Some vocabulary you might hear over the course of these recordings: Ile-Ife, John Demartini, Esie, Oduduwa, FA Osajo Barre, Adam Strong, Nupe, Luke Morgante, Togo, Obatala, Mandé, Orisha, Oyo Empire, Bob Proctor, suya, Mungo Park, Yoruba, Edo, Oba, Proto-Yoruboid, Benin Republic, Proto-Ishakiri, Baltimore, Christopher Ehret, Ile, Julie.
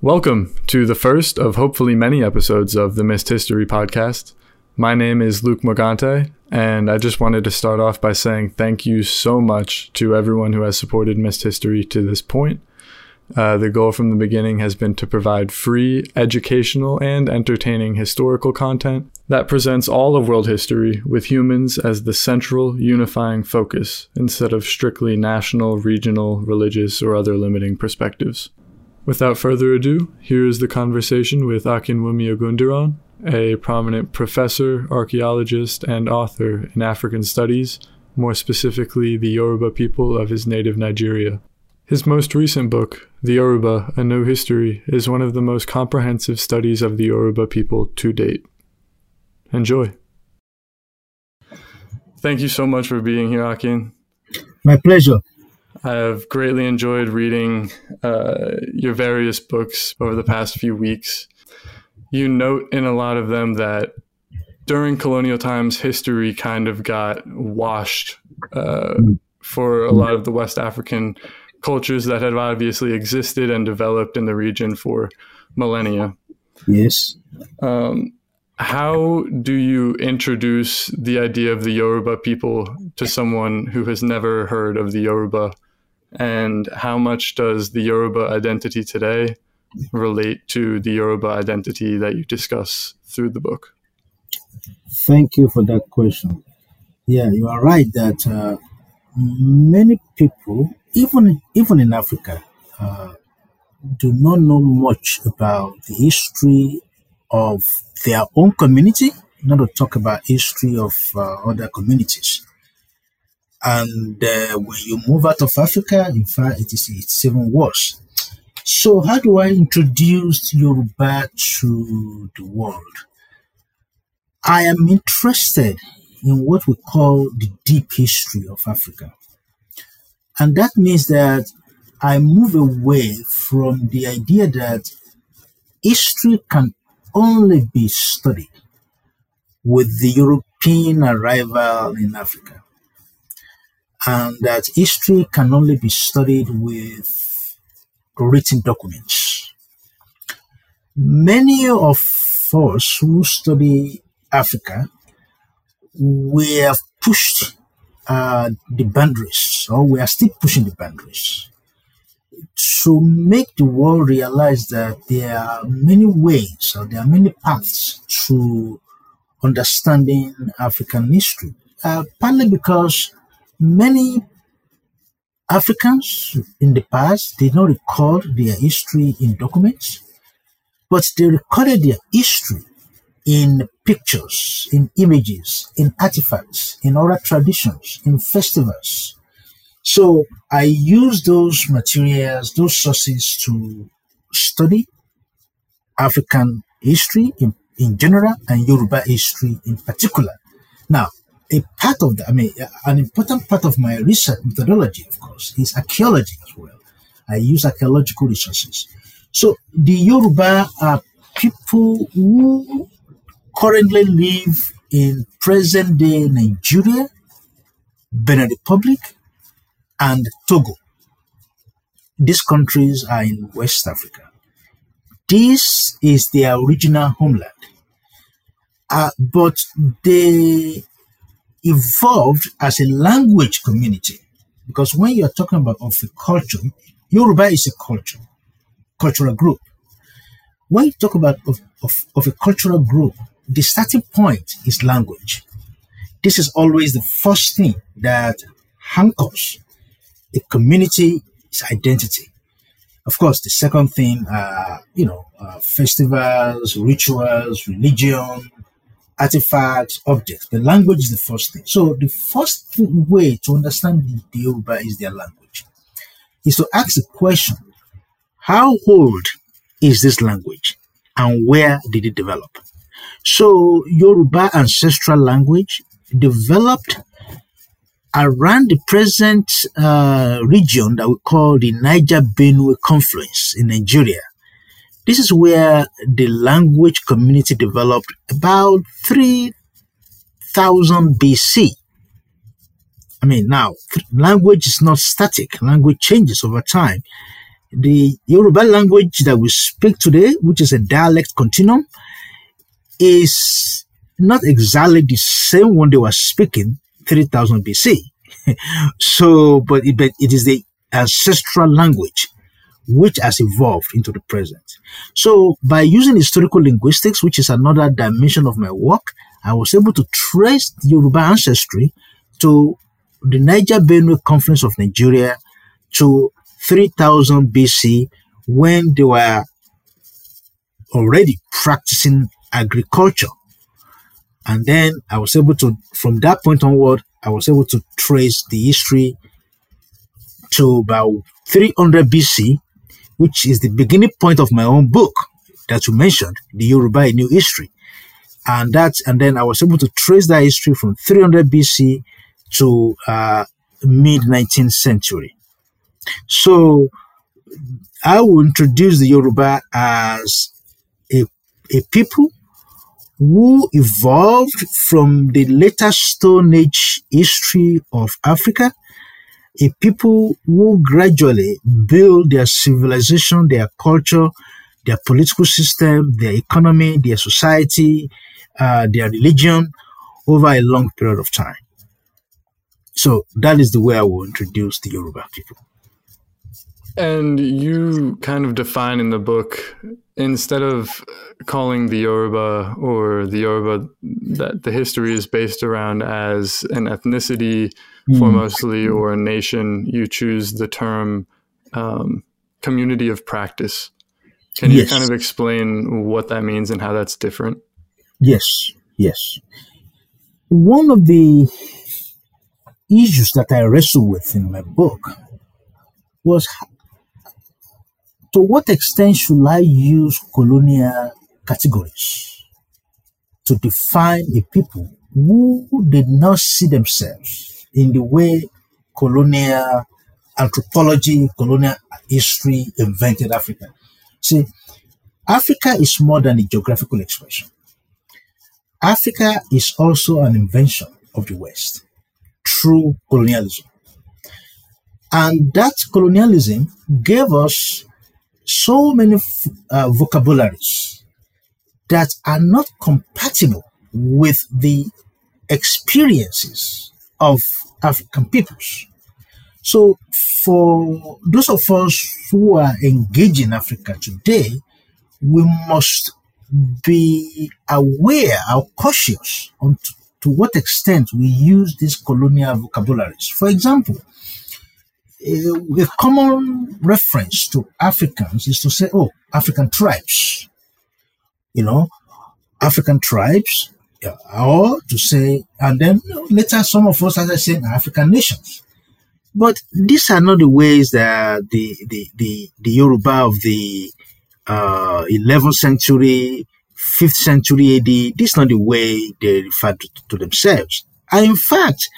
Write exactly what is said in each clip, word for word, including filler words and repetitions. Welcome to the first of hopefully many episodes of the Missed History Podcast. My name is Luke Morgante, and I just wanted to start off by saying thank you so much to everyone who has supported Missed History to this point. Uh, the goal from the beginning has been to provide free, educational, and entertaining historical content that presents all of world history with humans as the central, unifying focus instead of strictly national, regional, religious, or other limiting perspectives. Without further ado, here is the conversation with Akinwumi Ogundiran, a prominent professor, archaeologist, and author in African studies, more specifically the Yoruba people of his native Nigeria. His most recent book, The Yoruba: A New History, is one of the most comprehensive studies of the Yoruba people to date. Enjoy. Thank you so much for being here, Akin. My pleasure. I have greatly enjoyed reading uh, your various books over the past few weeks. You note in a lot of them that during colonial times, history kind of got washed uh, for a lot of the West African cultures that had obviously existed and developed in the region for millennia. Yes. Um, how do you introduce the idea of the Yoruba people to someone who has never heard of the Yoruba? And how much does the Yoruba identity today relate to the Yoruba identity that you discuss through the book? Thank you for that question. Yeah, you are right that uh, many people, even even in Africa, uh, do not know much about the history of their own community, not to talk about history of uh, other communities. And uh, when you move out of Africa, in fact, it is it's even worse. So how do I introduce Yoruba to the world? I am interested in what we call the deep history of Africa. And that means that I move away from the idea that history can only be studied with the European arrival in Africa, and that history can only be studied with written documents. Many of us who study Africa, we have pushed uh, the boundaries, or we are still pushing the boundaries, to make the world realize that there are many ways, or there are many paths to understanding African history, uh, partly because many Africans in the past did not record their history in documents, but they recorded their history in pictures, in images, in artifacts, in oral traditions, in festivals. So I use those materials, those sources to study African history in, in general and Yoruba history in particular. Now, a part of that, I mean, an important part of my research methodology, of course, is archaeology as well. I use archaeological resources. So the Yoruba are people who currently live in present-day Nigeria, Benin Republic, and Togo. These countries are in West Africa. This is their original homeland. Uh, but they evolved as a language community, because when you're talking about of a culture, Yoruba is a culture, cultural group. When you talk about of, of, of a cultural group, the starting point is language. This is always the first thing that anchors a community's identity. Of course, the second thing are, you know, uh, festivals, rituals, religion, artifacts, objects. The language is the first thing. So the first way to understand the Yoruba is their language, is to ask the question, how old is this language and where did it develop? So Yoruba ancestral language developed around the present uh, region that we call the Niger Benue confluence in Nigeria. This is where the language community developed about three thousand B C. I mean, now, language is not static. Language changes over time. The Yoruba language that we speak today, which is a dialect continuum, is not exactly the same one they were speaking three thousand B C. so, but it, but it is the ancestral language which has evolved into the present. So by using historical linguistics, which is another dimension of my work, I was able to trace the Yoruba ancestry to the Niger Benue Conference of Nigeria to three thousand B C, when they were already practicing agriculture. And then I was able to, from that point onward, I was able to trace the history to about three hundred B C, which is the beginning point of my own book that you mentioned, The Yoruba: A New History. And that's, and then I was able to trace that history from three hundred B C to uh, mid-nineteenth century. So I will introduce the Yoruba as a, a people who evolved from the later Stone Age history of Africa, a people who gradually build their civilization, their culture, their political system, their economy, their society, uh, their religion over a long period of time. So that is the way I will introduce the Yoruba people. And you kind of define in the book, instead of calling the Yoruba or the Yoruba that the history is based around as an ethnicity, mm. foremostly, or a nation, you choose the term um, community of practice. Can yes. you kind of explain what that means and how that's different? Yes, yes. One of the issues that I wrestle with in my book was, to what extent should I use colonial categories to define a people who did not see themselves in the way colonial anthropology, colonial history invented Africa? See, Africa is more than a geographical expression. Africa is also an invention of the West through colonialism. And that colonialism gave us so many uh, vocabularies that are not compatible with the experiences of African peoples. So for those of us who are engaged in Africa today, we must be aware or cautious on t- to what extent we use these colonial vocabularies. For example, a common reference to Africans is to say, oh, African tribes, you know, African tribes, or to say, and then later some of us are saying African nations. But these are not the ways that the the, the, the Yoruba of the uh, eleventh century, fifth century A D, this is not the way they refer to, to themselves. And in fact,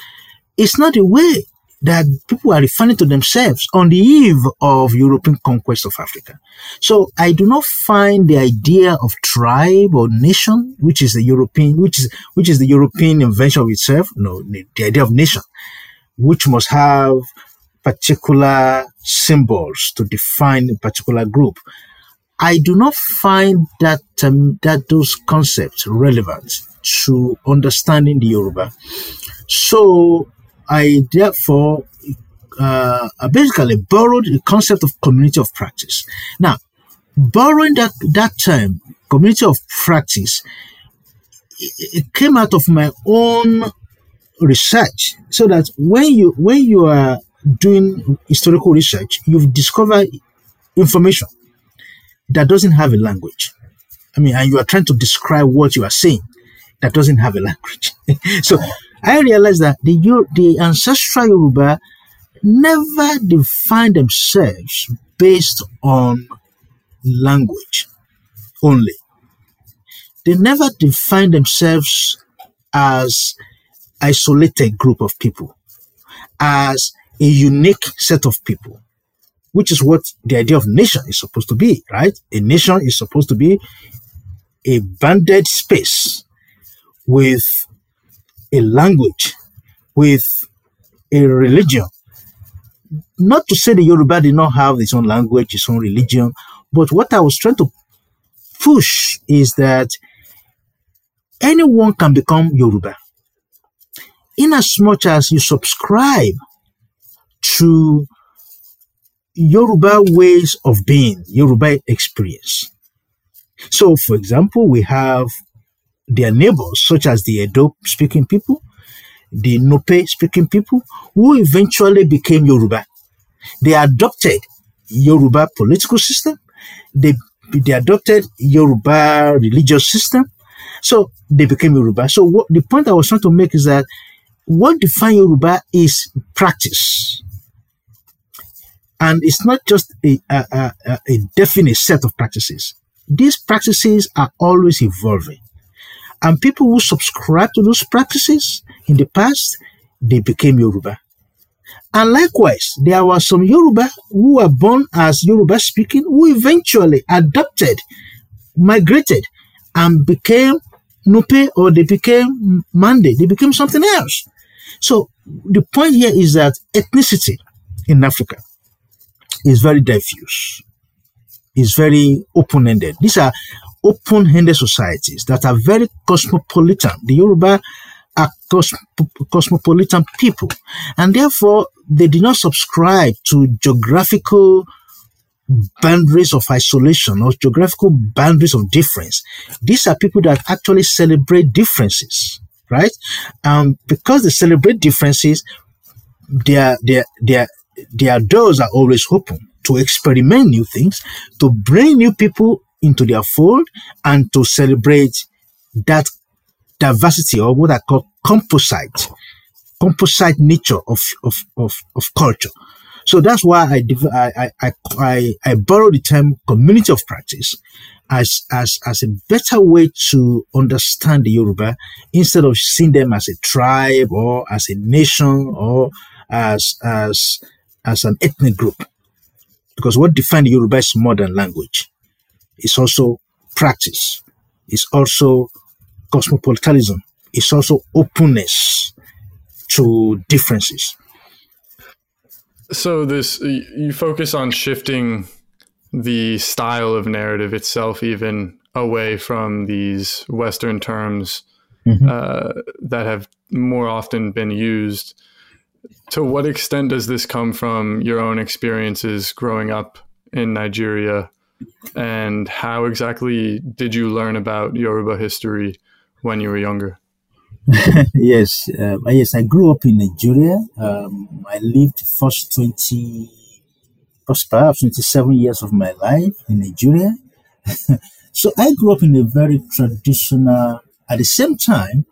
it's not the way that people are referring to themselves on the eve of European conquest of Africa. So I do not find the idea of tribe or nation, which is the European, which is which is the European invention of itself. No, the idea of nation, which must have particular symbols to define a particular group. I do not find that um, that those concepts relevant to understanding the Yoruba. So I therefore uh, basically borrowed the concept of community of practice. Now, borrowing that, that term, community of practice, it, it came out of my own research, so that when you when you are doing historical research, you've discovered information that doesn't have a language. I mean, and you are trying to describe what you are saying that doesn't have a language. So I realized that the, the ancestral Yoruba never defined themselves based on language only. They never defined themselves as isolated group of people, as a unique set of people, which is what the idea of nation is supposed to be, right? A nation is supposed to be a banded space with a language, with a religion. Not to say the Yoruba did not have its own language, its own religion, but what I was trying to push is that anyone can become Yoruba. In as much as you subscribe to Yoruba ways of being, Yoruba experience. So, for example, we have their neighbors, such as the Edo-speaking people, the Nupe-speaking people, who eventually became Yoruba. They adopted Yoruba political system. They, they adopted Yoruba religious system. So they became Yoruba. So what, the point I was trying to make is that what defines Yoruba is practice. And it's not just a, a, a, a definite set of practices. These practices are always evolving. And people who subscribe to those practices in the past, they became Yoruba. And likewise, there were some Yoruba who were born as Yoruba speaking, who eventually adopted, migrated, and became Nupe, or they became Mandé, they became something else. So the point here is that ethnicity in Africa is very diffuse, is very open-ended. These are open-ended societies that are very cosmopolitan. The Yoruba are cosmopolitan people, and therefore they did not subscribe to geographical boundaries of isolation or geographical boundaries of difference. These are people that actually celebrate differences, right? And um, because they celebrate differences, their their their their doors are always open to experiment new things, to bring new people into their fold, and to celebrate that diversity, or what I call composite, composite nature of of of, of culture. So that's why I, I I I I borrow the term community of practice as as as a better way to understand the Yoruba, instead of seeing them as a tribe or as a nation or as as as an ethnic group. Because what defines the Yoruba is more than language; it's also practice. It's also cosmopolitanism. It's also openness to differences. So this, you focus on shifting the style of narrative itself, even away from these Western terms mm-hmm. uh, that have more often been used. To what extent does this come from your own experiences growing up in Nigeria? And how exactly did you learn about Yoruba history when you were younger? yes, uh, yes. I grew up in Nigeria. Um, I lived the first twenty, first perhaps twenty-seven years of my life in Nigeria. So I grew up in a very traditional, at the same time,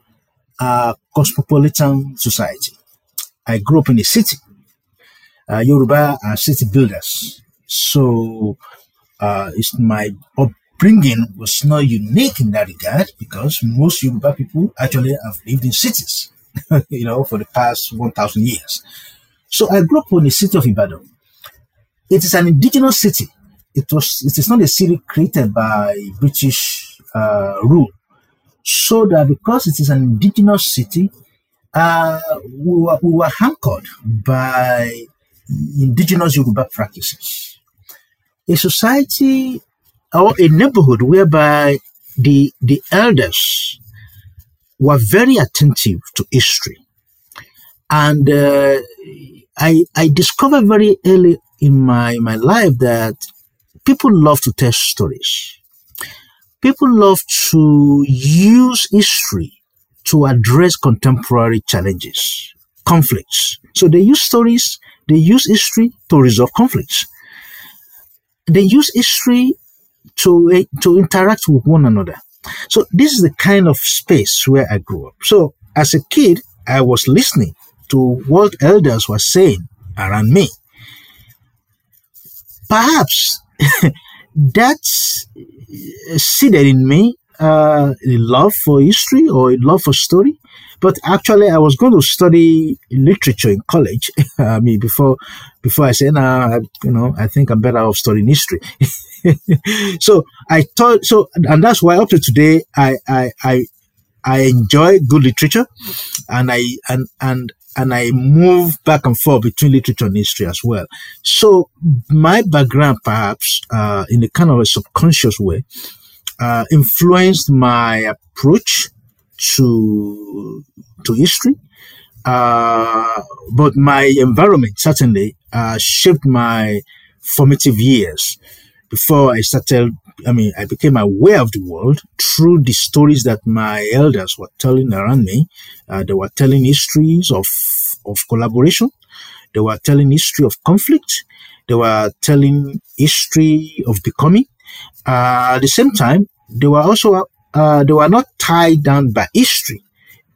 uh, cosmopolitan society. I grew up in a city. Uh, Yoruba are city builders, so uh, it's my up. Bringing was not unique in that regard, because most Yoruba people actually have lived in cities, you know, for the past one thousand years. So I grew up in the city of Ibadan. It is an indigenous city. It was. It is not a city created by British uh, rule. So that because it is an indigenous city, uh, we were, we were anchored by indigenous Yoruba practices. A society, or a neighborhood, whereby the the elders were very attentive to history, and uh, I I discovered very early in my my life that people love to tell stories. People love to use history to address contemporary challenges, conflicts. So they use stories. They use history to resolve conflicts. They use history to to interact with one another. So this is the kind of space where I grew up. So as a kid, I was listening to what elders were saying around me. Perhaps that seeded in me uh, a love for history or a love for story. But actually, I was going to study literature in college. I mean, before before I said, nah, you know, I think I'm better off studying history. So I thought so, and that's why up to today I I I, I enjoy good literature, and I and and and I move back and forth between literature and history as well. So my background, perhaps, uh, in a kind of a subconscious way, uh, influenced my approach to to history. Uh, but my environment certainly uh, shaped my formative years before I started. I mean, I became aware of the world through the stories that my elders were telling around me. Uh, they were telling histories of, of collaboration. They were telling history of conflict. They were telling history of becoming. Uh, at the same time, they were also, uh, they were not tied down by history.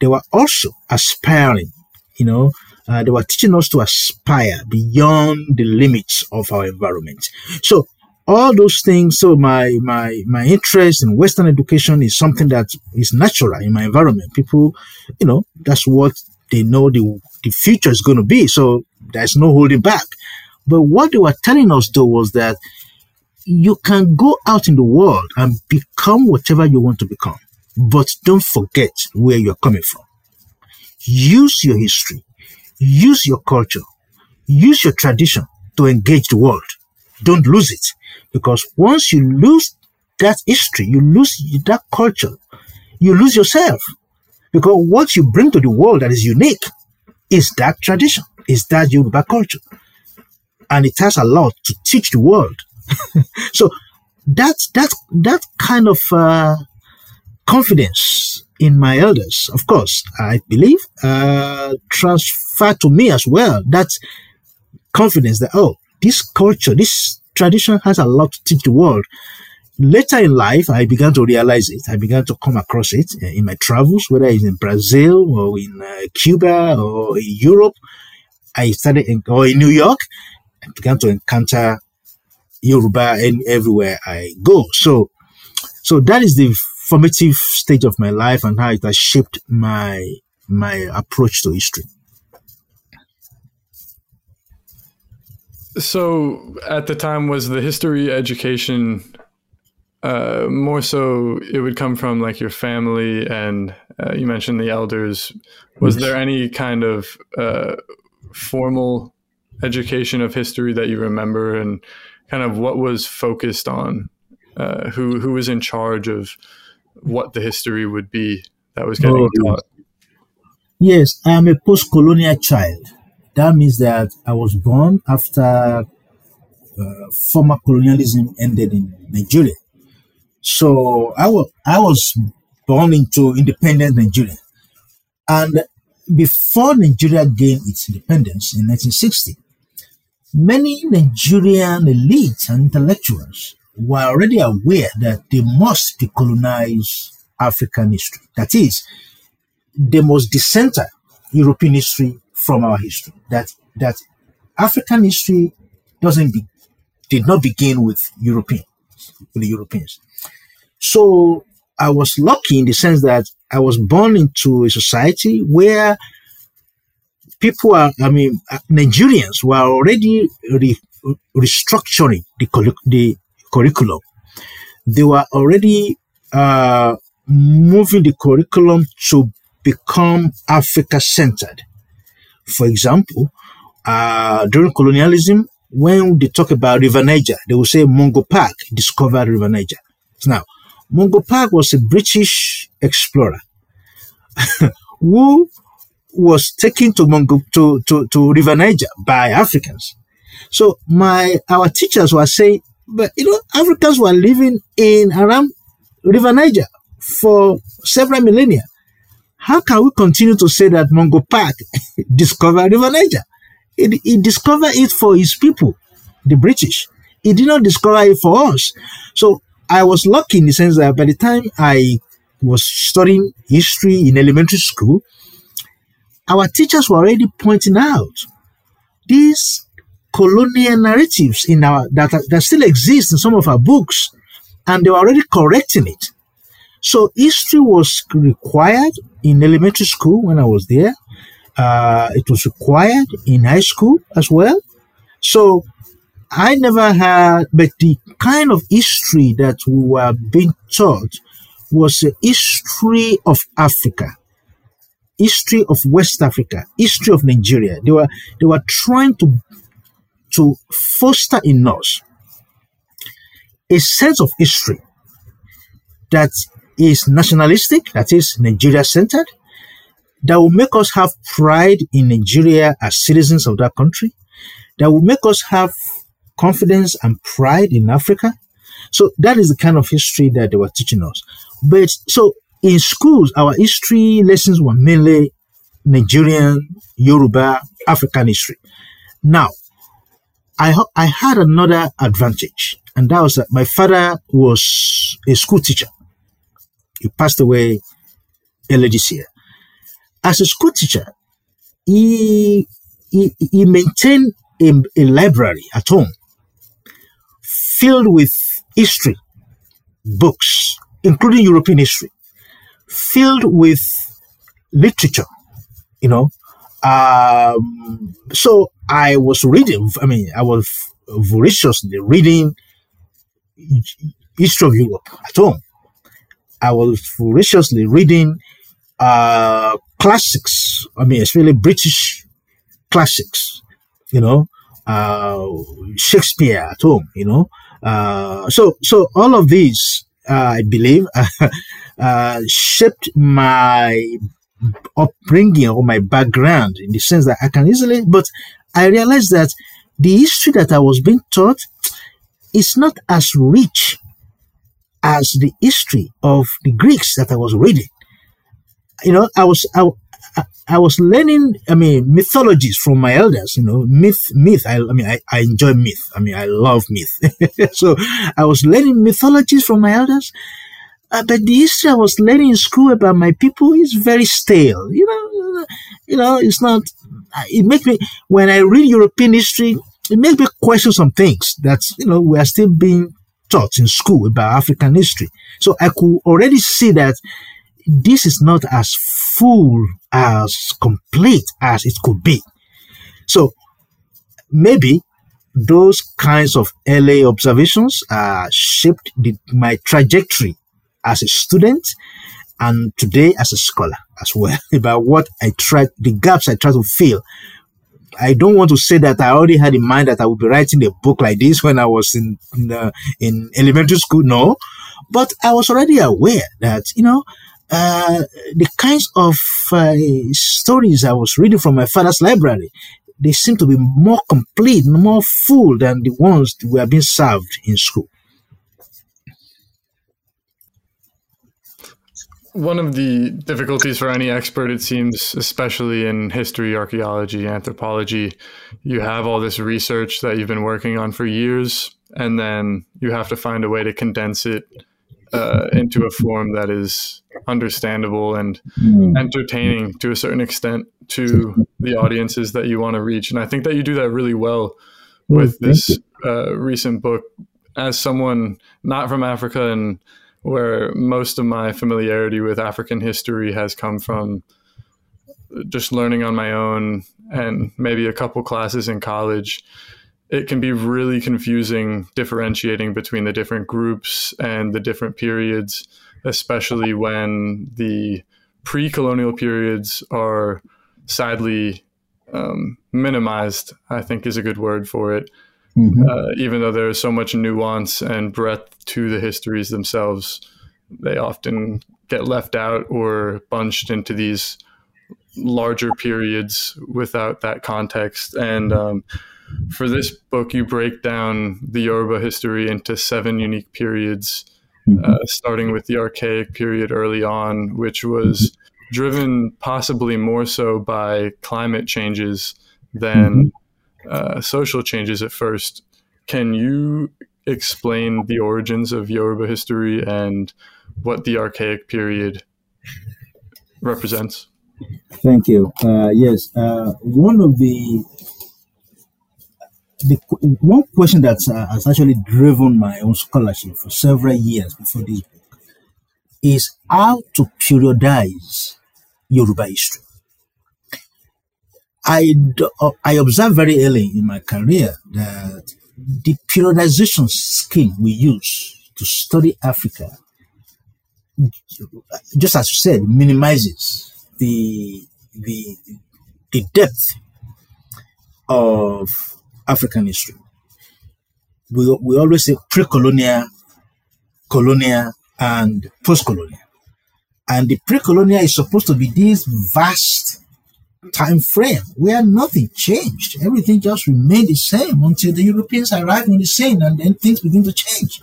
They were also aspiring, you know, uh, they were teaching us to aspire beyond the limits of our environment. So, all those things. So my my my interest in Western education is something that is natural in my environment. People, you know, that's what they know the the future is going to be. So there's no holding back. But what they were telling us though was that you can go out in the world and become whatever you want to become, but don't forget where you're coming from. Use your history, use your culture, use your tradition to engage the world. Don't lose it. Because once you lose that history, you lose that culture, you lose yourself. Because what you bring to the world that is unique is that tradition, is that Yoruba culture. And it has a lot to teach the world. So that, that, that kind of uh, confidence in my elders, of course, I believe, uh, transferred to me as well. That confidence that, oh, this culture, this tradition has a lot to teach the world. Later in life, I began to realize it. I began to come across it in my travels, whether it's in Brazil or in uh, Cuba or in Europe. I started in, or in New York. I began to encounter Yoruba and everywhere I go. So, so that is the formative stage of my life and how it has shaped my my approach to history. So at the time, was the history education uh, more so it would come from like your family and uh, you mentioned the elders. Was yes. there any kind of uh, formal education of history that you remember, and kind of what was focused on? Uh, who who was in charge of what the history would be that was getting oh, taught? Yes, I am a post-colonial child. That means that I was born after uh, former colonialism ended in Nigeria. So I was, I was born into independent Nigeria. And before Nigeria gained its independence in nineteen sixty, many Nigerian elites and intellectuals were already aware that they must decolonize African history. That is, they must decenter European history from our history, that that African history doesn't be, did not begin with Europeans, with the Europeans. So I was lucky in the sense that I was born into a society where people are, I mean, Nigerians were already re, restructuring the, the curriculum. They were already uh, moving the curriculum to become Africa-centered. For example, uh, during colonialism, when they talk about River Niger, they will say Mungo Park discovered River Niger. Now, Mungo Park was a British explorer who was taken to, Mungo, to, to, to River Niger by Africans. So my our teachers were saying, but you know, Africans were living in around River Niger for several millennia. How can we continue to say that Mungo Park discovered River Niger? He, he discovered it for his people, the British. He did not discover it for us. So I was lucky in the sense that by the time I was studying history in elementary school, our teachers were already pointing out these colonial narratives in our that, that still exist in some of our books, and they were already correcting it. So history was required in elementary school when I was there. Uh, it was required in high school as well. So I never had, but the kind of history that we were being taught was the history of Africa. history of West Africa, history of Nigeria. They were they were trying to to foster in us a sense of history that is nationalistic, that is Nigeria-centered, that will make us have pride in Nigeria as citizens of that country, that will make us have confidence and pride in Africa. So that is the kind of history that they were teaching us. But so in schools, our history lessons were mainly Nigerian, Yoruba, African history. Now, I, I had another advantage, and that was that my father was a school teacher. He passed away early this year. As a school teacher, he, he, he maintained a, a library at home filled with history books, including European history, filled with literature, you know. Um, so I was reading, I mean, I was voraciously reading history of Europe at home. I was voraciously reading uh, classics, I mean, especially British classics, you know, uh, Shakespeare at home, you know. Uh, so, so all of these, uh, I believe, uh, shaped my upbringing or my background in the sense that I can easily, but I realized that the history that I was being taught is not as rich as the history of the Greeks that I was reading. You know, I was, I, I was learning, I mean, mythologies from my elders, you know, myth, myth. I, I mean, I, I enjoy myth. I mean, I love myth. So I was learning mythologies from my elders. Uh, but the history I was learning in school about my people is very stale. You know, you know, it's not, it makes me, when I read European history, it makes me question some things that, you know, we are still being taught in school about African history. So I could already see that this is not as full, as complete as it could be. So maybe those kinds of early observations uh, shaped the, my trajectory as a student and today as a scholar as well about what I tried, the gaps I tried to fill. I don't want to say that I already had in mind that I would be writing a book like this when I was in in, the, in elementary school, no. But I was already aware that, you know, Uh, the kinds of uh, stories I was reading from my father's library, they seem to be more complete, more full than the ones that were being served in school. One of the difficulties for any expert, it seems, especially in history, archaeology, anthropology, you have all this research that you've been working on for years, and then you have to find a way to condense it Uh, into a form that is understandable and entertaining to a certain extent to the audiences that you want to reach. And I think that you do that really well with this uh, recent book. As someone not from Africa, and where most of my familiarity with African history has come from just learning on my own and maybe a couple classes in college, it can be really confusing differentiating between the different groups and the different periods, especially when the pre-colonial periods are sadly um, minimized, I think is a good word for it, mm-hmm. uh, even though there is so much nuance and breadth to the histories themselves. They often get left out or bunched into these larger periods without that context. And um, for this book, you break down the Yoruba history into seven unique periods, uh, starting with the archaic period early on, which was driven possibly more so by climate changes than uh, social changes at first. Can you explain the origins of Yoruba history and what the archaic period represents? Thank you. Uh, yes. Uh, one of the The one question that uh, has actually driven my own scholarship for several years before this book is how to periodize Yoruba history. I, I observed very early in my career that the periodization scheme we use to study Africa, just as you said, minimizes the the the depth of African history. We we always say pre-colonial, colonial, and post-colonial. And the pre-colonial is supposed to be this vast time frame where nothing changed. Everything just remained the same until the Europeans arrived on the scene, and then things begin to change.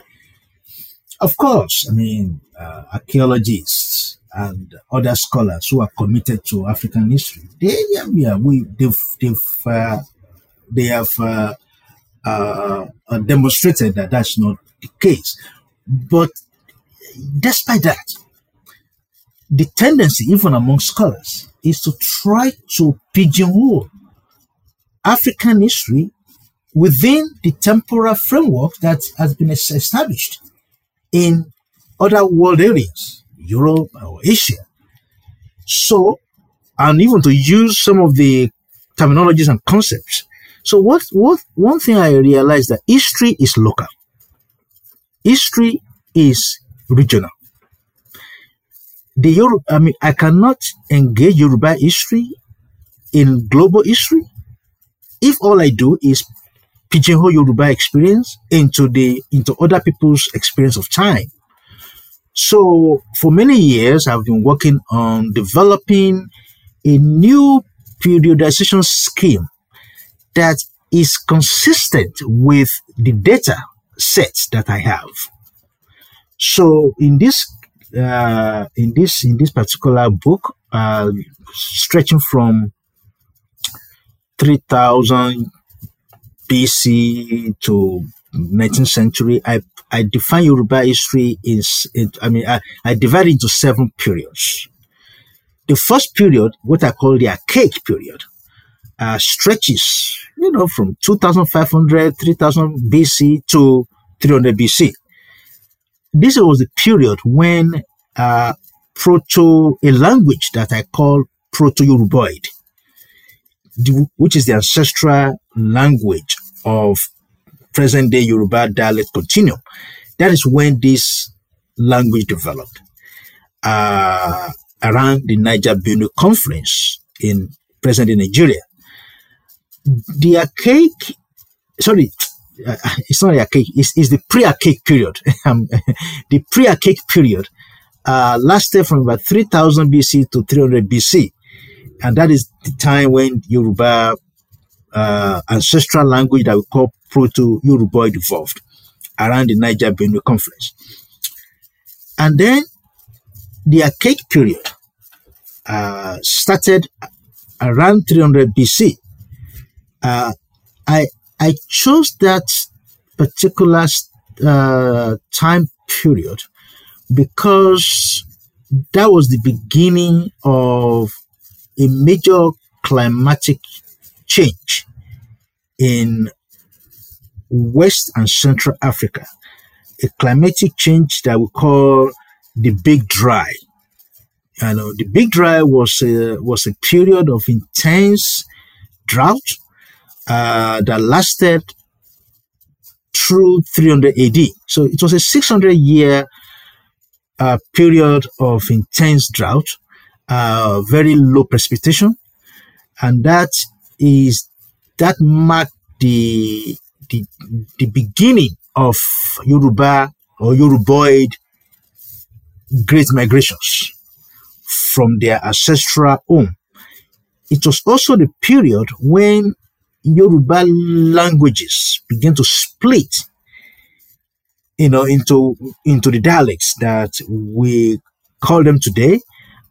Of course, I mean, uh, archaeologists and other scholars who are committed to African history, they, yeah, we, they've, they've, uh, they have uh, uh, demonstrated that that's not the case. But despite that, the tendency, even among scholars, is to try to pigeonhole African history within the temporal framework that has been established in other world areas, Europe or Asia. So, and even to use some of the terminologies and concepts. So what, what one thing I realized that history is local. History is regional. The Yoruba, I mean, I cannot engage Yoruba history in global history if all I do is pigeonhole Yoruba experience into the into other people's experience of time. So for many years, I've been working on developing a new periodization scheme that is consistent with the data sets that I have. So in this Uh, in this in this particular book, uh, stretching from three thousand B C to nineteenth century, I I define Yoruba history is it, I mean I, I divide it into seven periods. The first period, what I call the archaic period, uh, stretches you know from two thousand five hundred three thousand B C to three hundred B C. This was the period when uh, proto, a language that I call Proto-Yoruboid, which is the ancestral language of present-day Yoruba dialect continuum. That is when this language developed uh, around the Niger Benue Conference in present-day Nigeria. The archaic, sorry, Uh, it's not the archaic, it's, it's the pre-archaic period. um, the pre-archaic period uh, lasted from about three thousand B C to three hundred B C. And that is the time when Yoruba uh, ancestral language that we call Proto-Yoruboid evolved around the Niger Benue Conference. And then the archaic period uh, started around three hundred B C. Uh, I I chose that particular uh, time period because that was the beginning of a major climatic change in West and Central Africa, a climatic change that we call the Big Dry. You know, the Big Dry was a, was a period of intense drought Uh, that lasted through three hundred A D. So it was a six hundred year uh, period of intense drought, uh, very low precipitation, and that is that marked the the, the beginning of Yoruba or Yoruboid great migrations from their ancestral home. It was also the period when Yoruba languages began to split, you know, into into the dialects that we call them today,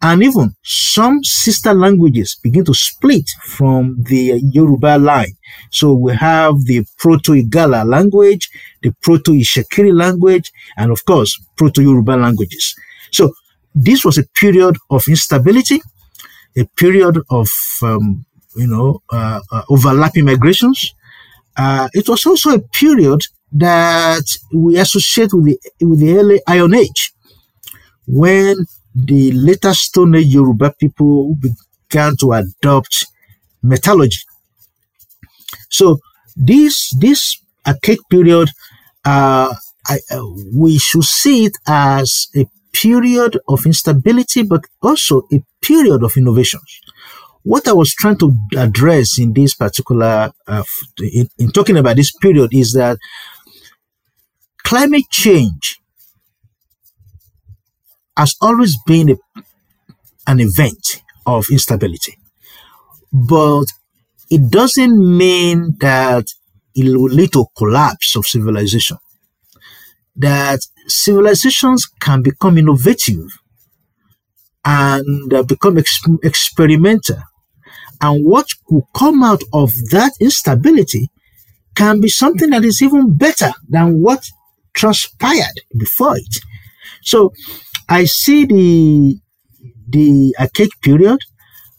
and even some sister languages begin to split from the Yoruba line. So we have the Proto-Igala language, the Proto-Ishakiri language, and of course, Proto-Yoruba languages. So this was a period of instability, a period of um, you know, uh, uh, overlapping migrations. Uh, it was also a period that we associate with the, with the early Iron Age, when the later Stone Age Yoruba people began to adopt metallurgy. So this, this archaic period, uh, I, uh, we should see it as a period of instability, but also a period of innovations, what I was trying to address in this particular, uh, in, in talking about this period, is that climate change has always been a, an event of instability, but it doesn't mean that it will lead to collapse of civilization, that civilizations can become innovative and uh, become ex experimental. And what will come out of that instability can be something that is even better than what transpired before it. So I see the, the archaic period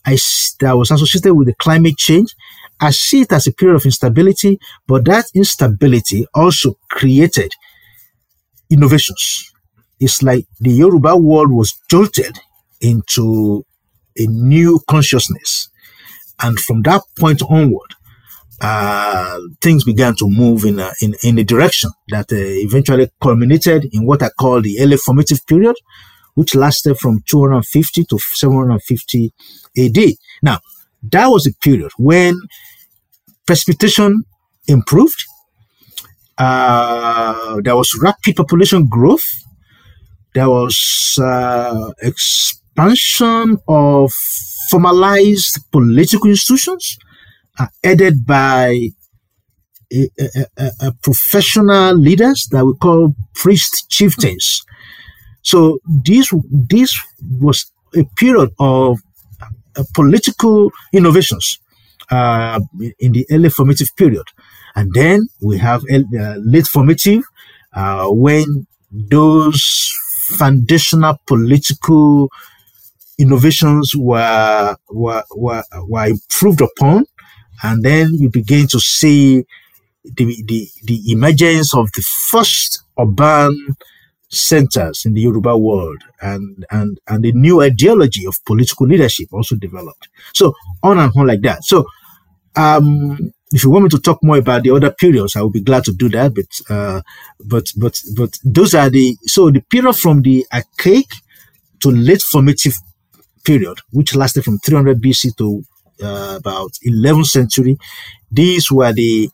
I, that was associated with the climate change. I see it as a period of instability, but that instability also created innovations. It's like the Yoruba world was jolted into a new consciousness. And from that point onward, uh, things began to move in a, in, in a direction that uh, eventually culminated in what I call the early formative period, which lasted from two hundred fifty to seven hundred fifty A D. Now, that was a period when precipitation improved. Uh, there was rapid population growth. There was uh, expansion of formalized political institutions uh, headed by a, a, a, a professional leaders that we call priest chieftains. So this, this was a period of uh, political innovations uh, in the early formative period. And then we have uh, late formative uh, when those foundational political innovations were, were, were, were improved upon, and then you begin to see the, the, the emergence of the first urban centers in the Yoruba world, and, and, and the new ideology of political leadership also developed. So on and on like that. So um, if you want me to talk more about the other periods, I will be glad to do that. But, uh, but, but, but those are the, so the period from the archaic to late formative period, which lasted from three hundred B C to uh, about eleventh century. These were the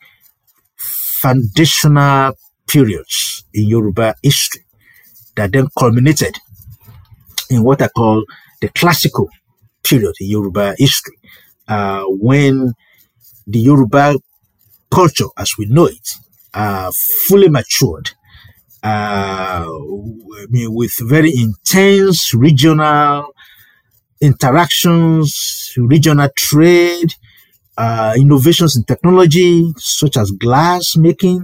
foundational periods in Yoruba history that then culminated in what I call the classical period in Yoruba history, uh, when the Yoruba culture, as we know it, uh, fully matured, uh, I mean, with very intense regional interactions, regional trade, uh, innovations in technology, such as glass making,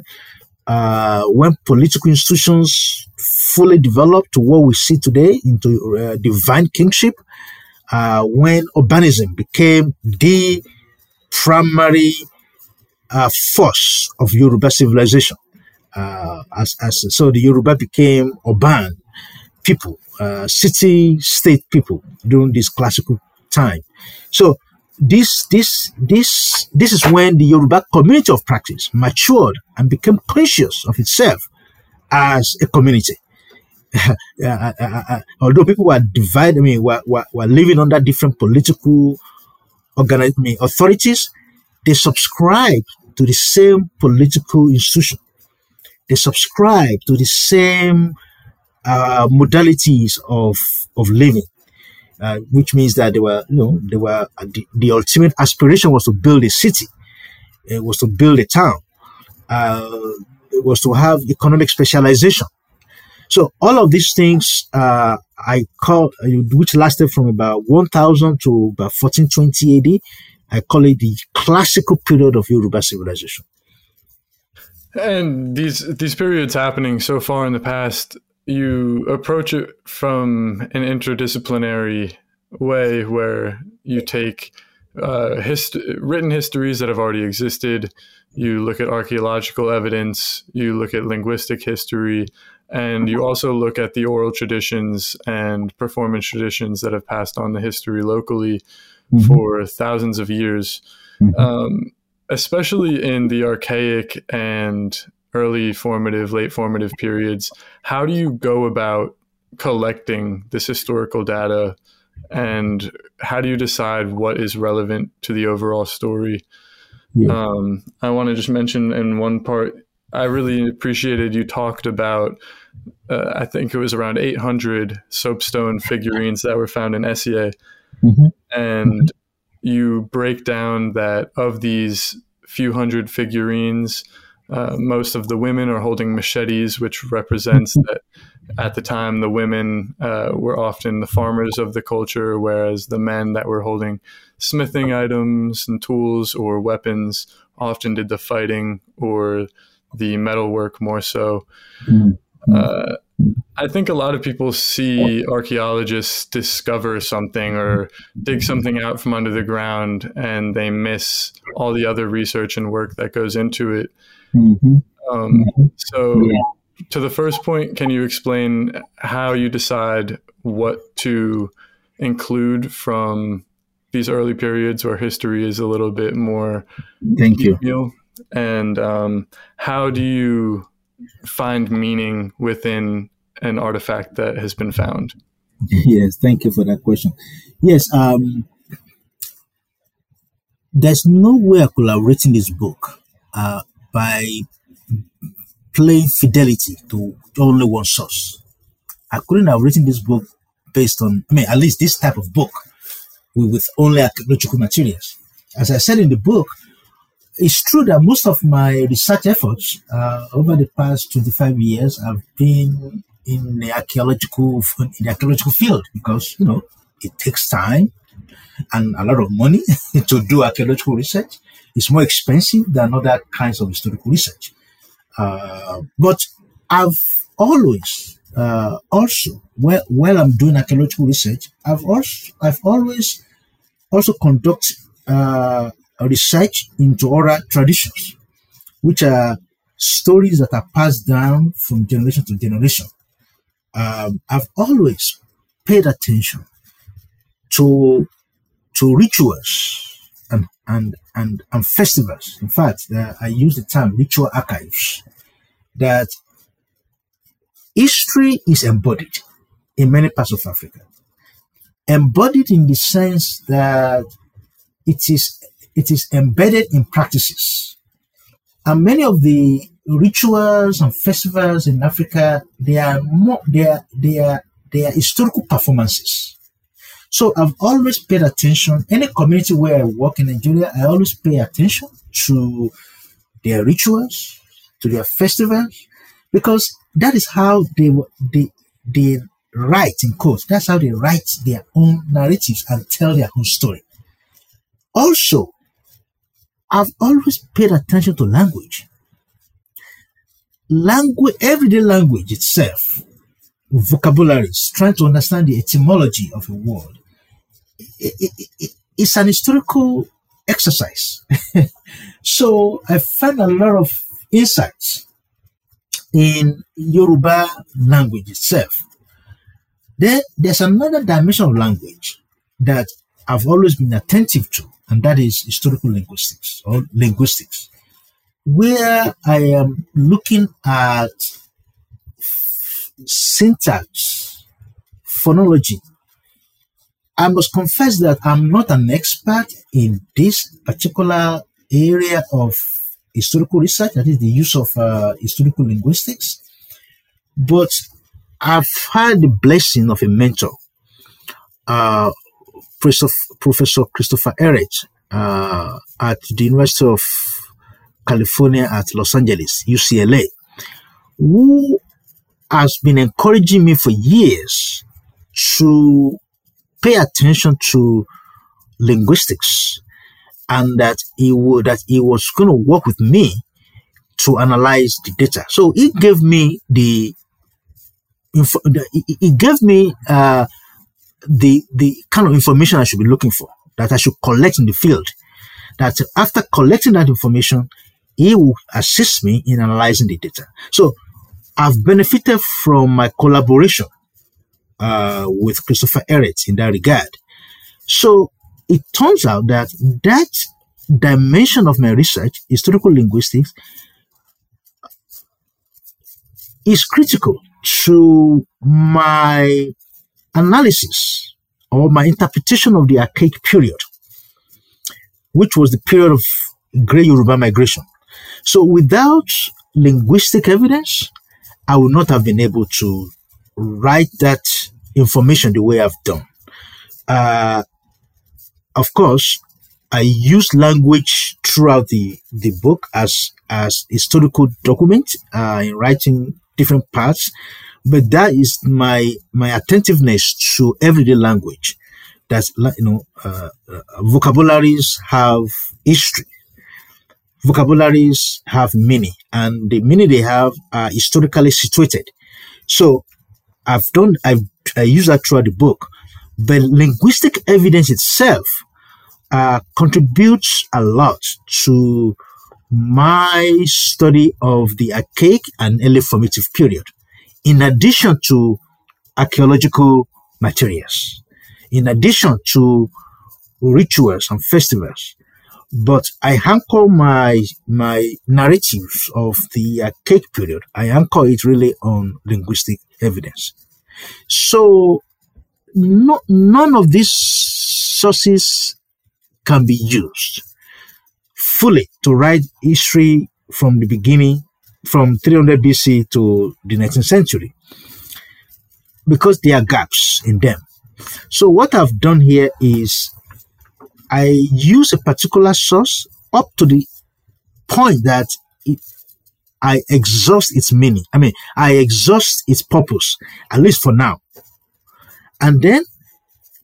uh, when political institutions fully developed to what we see today into uh, divine kingship, uh, when urbanism became the primary uh, force of Yoruba civilization. Uh, as, as, so the Yoruba became urban people, uh, city-state people during this classical time. So this, this, this, this is when the Yoruba community of practice matured and became conscious of itself as a community. uh, uh, uh, uh, although people were divided, I mean, were, were, were living under different political organi- I mean, authorities, they subscribed to the same political institution. They subscribed to the same uh, modalities of of living, uh, which means that they were, you know, they were the, the ultimate aspiration was to build a city, it was to build a town, uh, it was to have economic specialization. So all of these things uh, I call, which lasted from about one thousand to about fourteen twenty A D, I call it the classical period of Yoruba civilization. And these these periods happening so far in the past, you approach it from an interdisciplinary way where you take uh, hist written histories that have already existed, you look at archaeological evidence, you look at linguistic history, and you also look at the oral traditions and performance traditions that have passed on the history locally mm-hmm. for thousands of years, mm-hmm. um, especially in the archaic and early formative, late formative periods. How do you go about collecting this historical data And how do you decide what is relevant to the overall story? Yeah. Um, I want to just mention in one part, I really appreciated you talked about, uh, I think it was around eight hundred soapstone figurines that were found in Esie. Mm-hmm. And you break down that of these few hundred figurines, uh, most of the women are holding machetes, which represents that at the time the women uh, were often the farmers of the culture, whereas the men that were holding smithing items and tools or weapons often did the fighting or the metalwork more so. Uh, I think a lot of people see archaeologists discover something or dig something out from under the ground, and they miss all the other research and work that goes into it. Mm-hmm. Um, so yeah. To the first point, can you explain how you decide what to include from these early periods where history is a little bit more Thank you. And um, how do you find meaning within an artifact that has been found? Yes, thank you for that question. Yes, um, there's no way I could have written this book uh, by plain fidelity to only one source. I couldn't have written this book based on, I mean, at least this type of book with only archaeological materials. As I said in the book, it's true that most of my research efforts uh, over the past twenty-five years have been in the archaeological in the archaeological field, because you know it takes time and a lot of money to do archaeological research. It's more expensive than other kinds of historical research. Uh, but I've always uh, also while, while I'm doing archaeological research, I've also I've always also conducted Uh, research into oral traditions, which are stories that are passed down from generation to generation. Um, I've always paid attention to to rituals and and and, and festivals. In fact, uh, I use the term ritual archives, that history is embodied in many parts of Africa. Embodied in the sense that it is It is embedded in practices. And many of the rituals and festivals in Africa, they are more, they are, they are, they are historical performances. So I've always paid attention, any community where I work in Nigeria, I always pay attention to their rituals, to their festivals, because that is how they, they, they write in quotes. That's how they write their own narratives and tell their own story. Also, I've always paid attention to language. Language, everyday language itself, vocabularies, trying to understand the etymology of a word. It, it, it, it's an historical exercise. So I found a lot of insights in Yoruba language itself. Then there's another dimension of language that I've always been attentive to, and that is historical linguistics or linguistics, where I am looking at syntax, phonology. I must confess that I'm not an expert in this particular area of historical research, that is the use of uh, historical linguistics, but I've had the blessing of a mentor, uh, Professor Christopher Ehret uh, at the University of California at Los Angeles, U C L A, who has been encouraging me for years to pay attention to linguistics, and that he would that he was going to work with me to analyze the data. So he gave me the, he gave me. Uh, The, the kind of information I should be looking for, that I should collect in the field, that after collecting that information, he will assist me in analyzing the data. So I've benefited from my collaboration uh, with Christopher Ehret in that regard. So it turns out that that dimension of my research, historical linguistics, is critical to my analysis or my interpretation of the archaic period, which was the period of Grey Yoruba migration. So without linguistic evidence, I would not have been able to write that information the way I've done. Uh, of course, I use language throughout the, the book as, as historical document uh, in writing different parts, but that is my my attentiveness to everyday language. That's, you know, uh, uh, vocabularies have history. Vocabularies have meaning, and the meaning they have are historically situated. So I've done, I've I used that throughout the book, but linguistic evidence itself Uh, contributes a lot to my study of the archaic and early formative period, in addition to archaeological materials, in addition to rituals and festivals. But I anchor my my narratives of the archaic period, I anchor it really on linguistic evidence. So no, none of these sources can be used fully to write history from the beginning, from three hundred B C to the nineteenth century, because there are gaps in them. So what I've done here is I use a particular source up to the point that it, I exhaust its meaning. I mean, I exhaust its purpose, at least for now. And then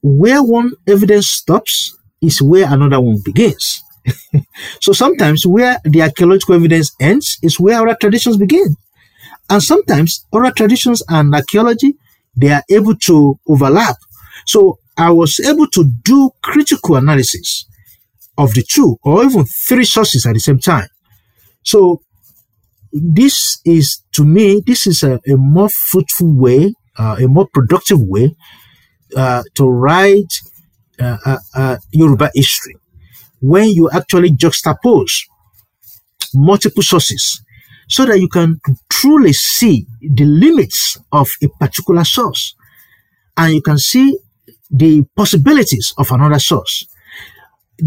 where one evidence stops is where another one begins. So sometimes where the archaeological evidence ends is where oral traditions begin. And sometimes oral traditions and archaeology, they are able to overlap. So I was able to do critical analysis of the two or even three sources at the same time. So this is, to me, this is a, a more fruitful way, uh, a more productive way uh, to write Uh, uh, uh, Yoruba history, when you actually juxtapose multiple sources so that you can truly see the limits of a particular source and you can see the possibilities of another source.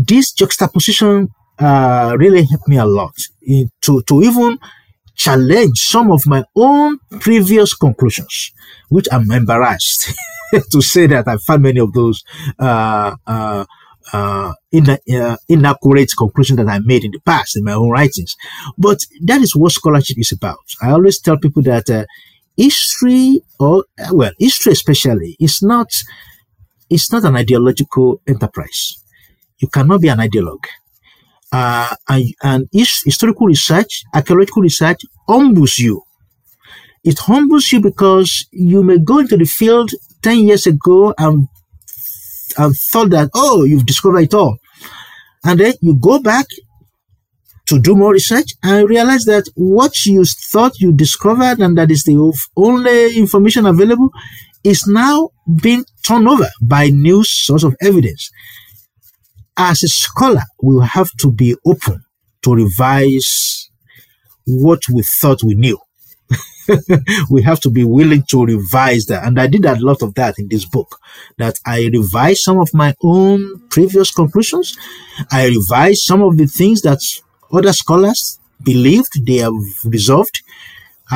This juxtaposition uh, really helped me a lot in, to, to even challenge some of my own previous conclusions, which I'm embarrassed to say that I found many of those uh, uh, uh, in the, uh, inaccurate conclusions that I made in the past in my own writings. But that is what scholarship is about. I always tell people that uh, history, or well, history especially, is not it's not an ideological enterprise. You cannot be an ideologue. Uh, and and historical research, archaeological research, humbles you. It humbles you because you may go into the field ten years ago and, and thought that, oh, you've discovered it all. And then you go back to do more research and realize that what you thought you discovered and that is the only information available is now being turned over by new source of evidence. As a scholar, we have to be open to revise what we thought we knew. We have to be willing to revise that. And I did a lot of that in this book, that I revised some of my own previous conclusions. I revised some of the things that other scholars believed they have resolved.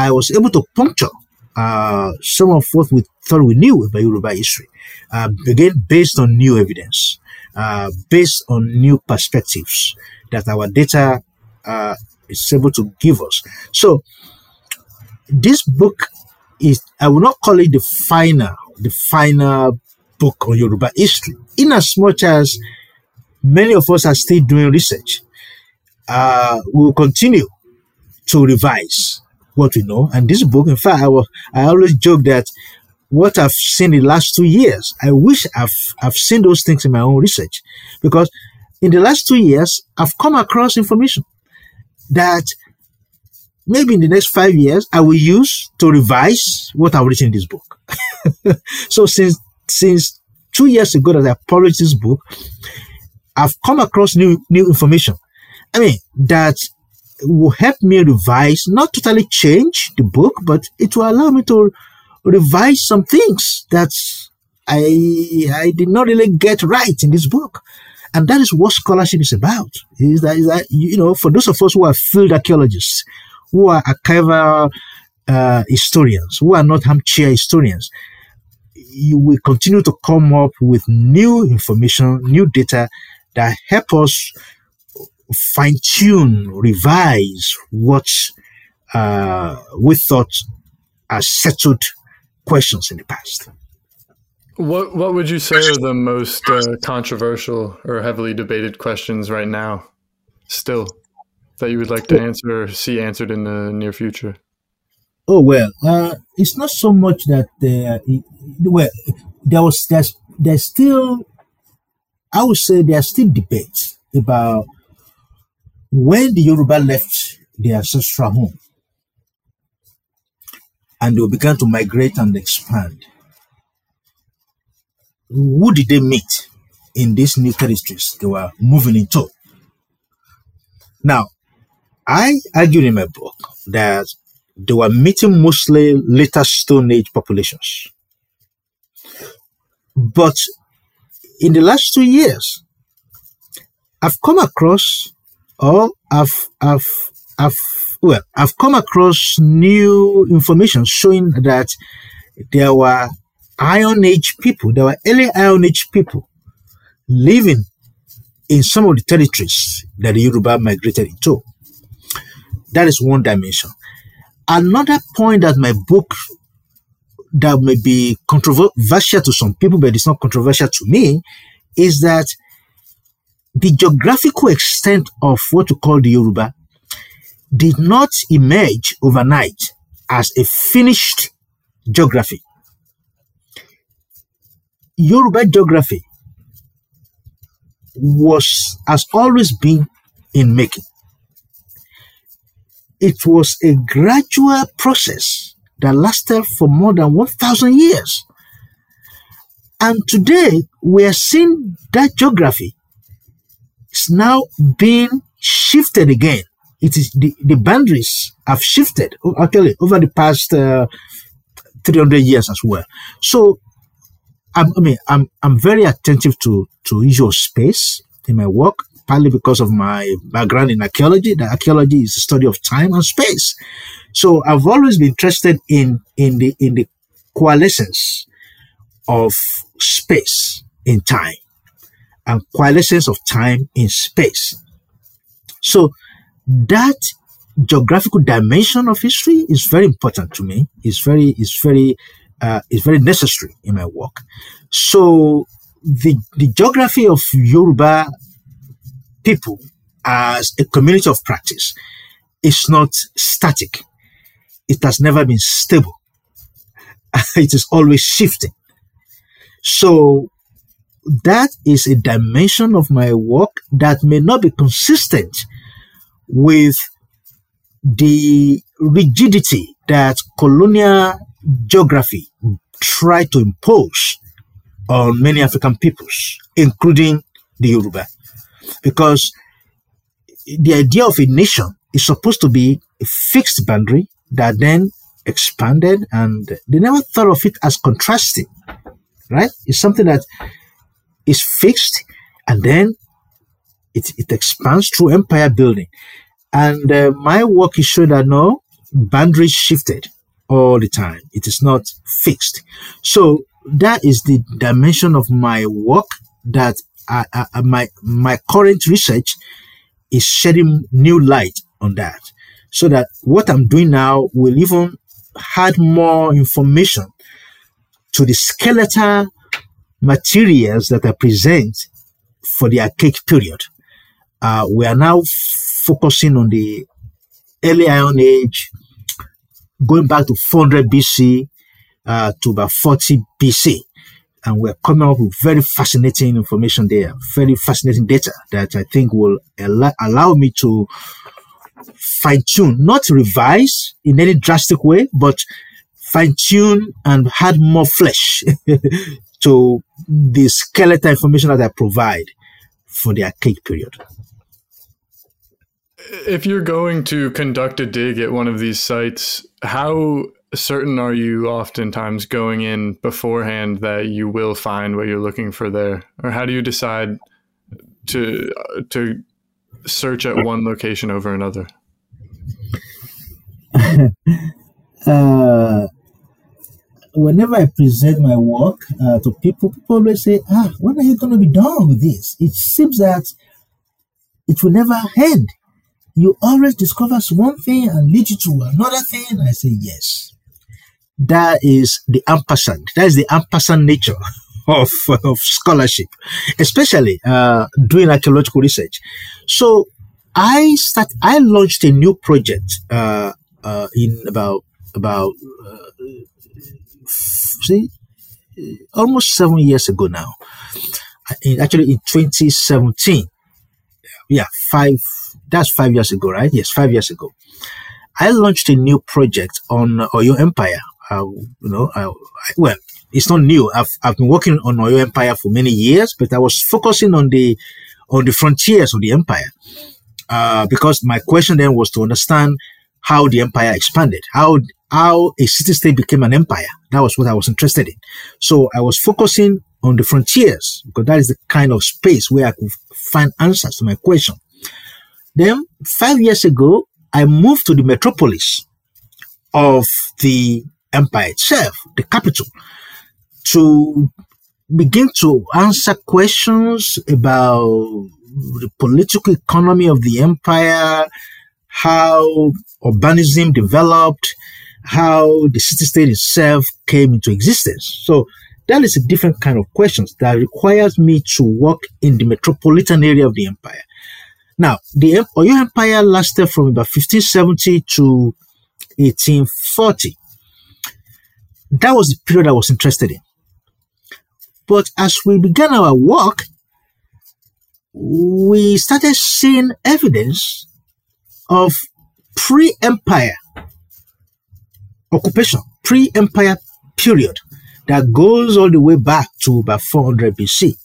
I was able to puncture uh, some of what we thought we knew about Yoruba history, uh, again, based on new evidence, uh, based on new perspectives that our data uh, is able to give us. So this book is, I will not call it the final, the final book on Yoruba history, in as much as many of us are still doing research. Uh, we will continue to revise what we know. And this book, in fact, I, will, I always joke that what I've seen in the last two years, I wish I've, I've seen those things in my own research, because in the last two years, I've come across information that maybe in the next five years, I will use to revise what I've written in this book. So since since two years ago that I published this book, I've come across new new information. I mean, that will help me revise, not totally change the book, but it will allow me to revise some things that I I did not really get right in this book. And that is what scholarship is about. Is that, is that you know, for those of us who are field archaeologists, who are archival uh, historians, who are not armchair historians, you will continue to come up with new information, new data that help us fine-tune, revise what uh, we thought are settled questions in the past. What what would you say are the most uh, controversial or heavily debated questions right now, still, that you would like to answer or see answered in the near future? Oh well, uh, it's not so much that uh, well there was there's there's still, I would say there's still debates about when the Yoruba left their ancestral home and they began to migrate and expand. Who did they meet in these new territories they were moving into? Now, I argued in my book that they were meeting mostly later Stone Age populations. But in the last two years, I've come across, or I've, I've, I've, well, I've come across new information showing that there were Iron Age people, there were early Iron Age people living in some of the territories that the Yoruba migrated into. That is one dimension. Another point that my book, that may be controversial to some people, but it's not controversial to me, is that the geographical extent of what you call the Yoruba did not emerge overnight as a finished geography. Yoruba geography was, has always been in making. It was a gradual process that lasted for more than one thousand years. And today, we are seeing that geography is now being shifted again. It is the, the boundaries have shifted, actually, over the past uh, three hundred years as well. So, I mean, I'm I'm very attentive to to issue of space in my work, partly because of my background in archaeology. That archaeology is the study of time and space. So I've always been interested in in the in the coalescence of space in time and coalescence of time in space. So that geographical dimension of history is very important to me. It's very it's very Uh, is very necessary in my work. So the, the geography of Yoruba people as a community of practice is not static. It has never been stable. It is always shifting. So that is a dimension of my work that may not be consistent with the rigidity that colonial geography tried to impose on many African peoples, including the Yoruba, because the idea of a nation is supposed to be a fixed boundary that then expanded, and they never thought of it as contrasting, right? It's something that is fixed, and then it, it expands through empire building. And uh, my work is showing that no, boundaries shifted all the time. It is not fixed. So that is the dimension of my work that I, I, my my current research is shedding new light on, that so that what I'm doing now will even add more information to the skeletal materials that I present for the archaic period. Uh, we are now focusing on the early Iron Age, going back to four hundred B C uh, to about forty B C. And we're coming up with very fascinating information there, very fascinating data that I think will al- allow me to fine-tune, not revise in any drastic way, but fine-tune and add more flesh to the skeletal information that I provide for the archaic period. If you're going to conduct a dig at one of these sites, how certain are you oftentimes going in beforehand that you will find what you're looking for there? Or how do you decide to to search at one location over another? uh, whenever I present my work uh, to people, people always say, ah, when are you going to be done with this? It seems that it will never end. You always discover one thing and lead you to another thing. And I say, yes. That is the ampersand. That is the ampersand nature of, of scholarship, especially uh, doing archaeological research. So I start. I launched a new project uh, uh, in about about uh, see almost seven years ago now. In, actually, in twenty seventeen, yeah, five. That's five years ago, right? Yes, five years ago. I launched a new project on Oyo Empire. Uh, you know, I, I, well, it's not new. I've I've been working on Oyo Empire for many years, but I was focusing on the on the frontiers of the empire uh, because my question then was to understand how the empire expanded, how how a city-state became an empire. That was what I was interested in. So I was focusing on the frontiers because that is the kind of space where I could find answers to my question. Then five years ago, I moved to the metropolis of the empire itself, the capital, to begin to answer questions about the political economy of the empire, how urbanism developed, how the city-state itself came into existence. So that is a different kind of questions that requires me to work in the metropolitan area of the empire. Now, the Oyo Empire lasted from about fifteen seventy to eighteen forty. That was the period I was interested in. But as we began our work, we started seeing evidence of pre-empire occupation, pre-empire period that goes all the way back to about four hundred B C.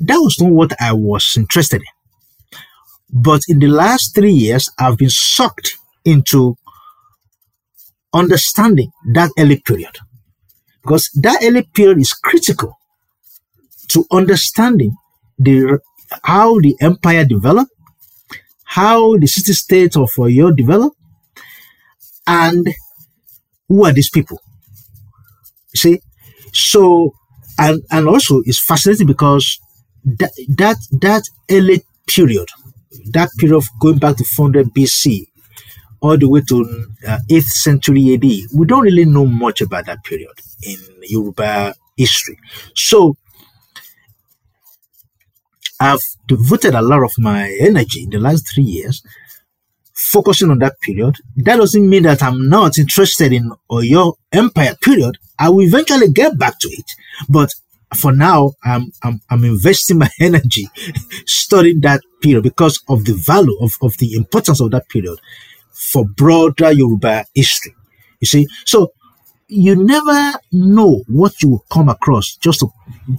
That was not what I was interested in. But in the last three years, I've been sucked into understanding that early period, because that early period is critical to understanding the how the empire developed, how the city-state of Oyo developed, and who are these people. You see? So, and, and also it's fascinating because that, that, that early period, that period of going back to four hundred B C all the way to uh, eighth century A D, we don't really know much about that period in Yoruba history. So I've devoted a lot of my energy in the last three years focusing on that period. That doesn't mean that I'm not interested in Oyo Empire period. I will eventually get back to it. But for now, I'm, I'm, I'm investing my energy studying that period because of the value of, of the importance of that period for broader Yoruba history. You see, so you never know what you will come across. Just to,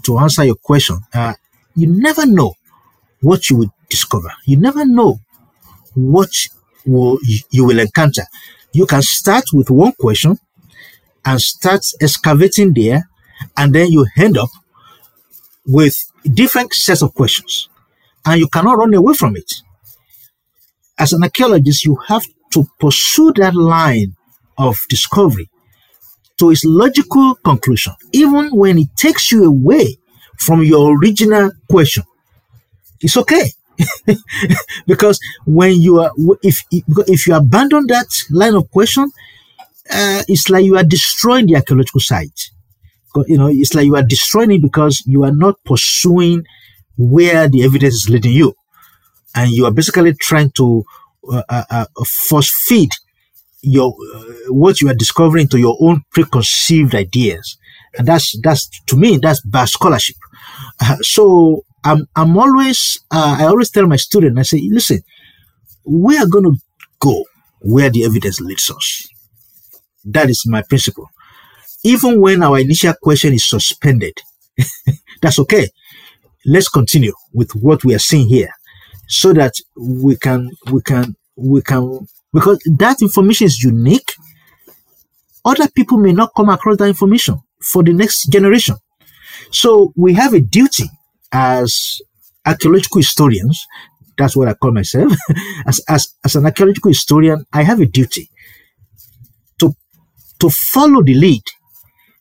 to answer your question, uh, you never know what you will discover. You never know what will, you will encounter. You can start with one question and start excavating there, and then you end up with different sets of questions, and you cannot run away from it. As an archaeologist, you have to pursue that line of discovery to its logical conclusion, even when it takes you away from your original question. It's okay. Because when you are, if, if you abandon that line of question, uh, it's like you are destroying the archaeological site. You know, it's like you are destroying it because you are not pursuing where the evidence is leading you, and you are basically trying to uh, uh, force feed your uh, what you are discovering to your own preconceived ideas, and that's that's to me that's bad scholarship. Uh, so I'm I'm always uh, I always tell my students, I say, listen, we are going to go where the evidence leads us. That is my principle. Even when our initial question is suspended, that's okay. Let's continue with what we are seeing here, so that we can, we can, we can, because that information is unique other people may not come across that information for the next generation. So we have a duty as archaeological historians, that's what I call myself, as, as, as an archaeological historian, I have a duty to, to follow the lead.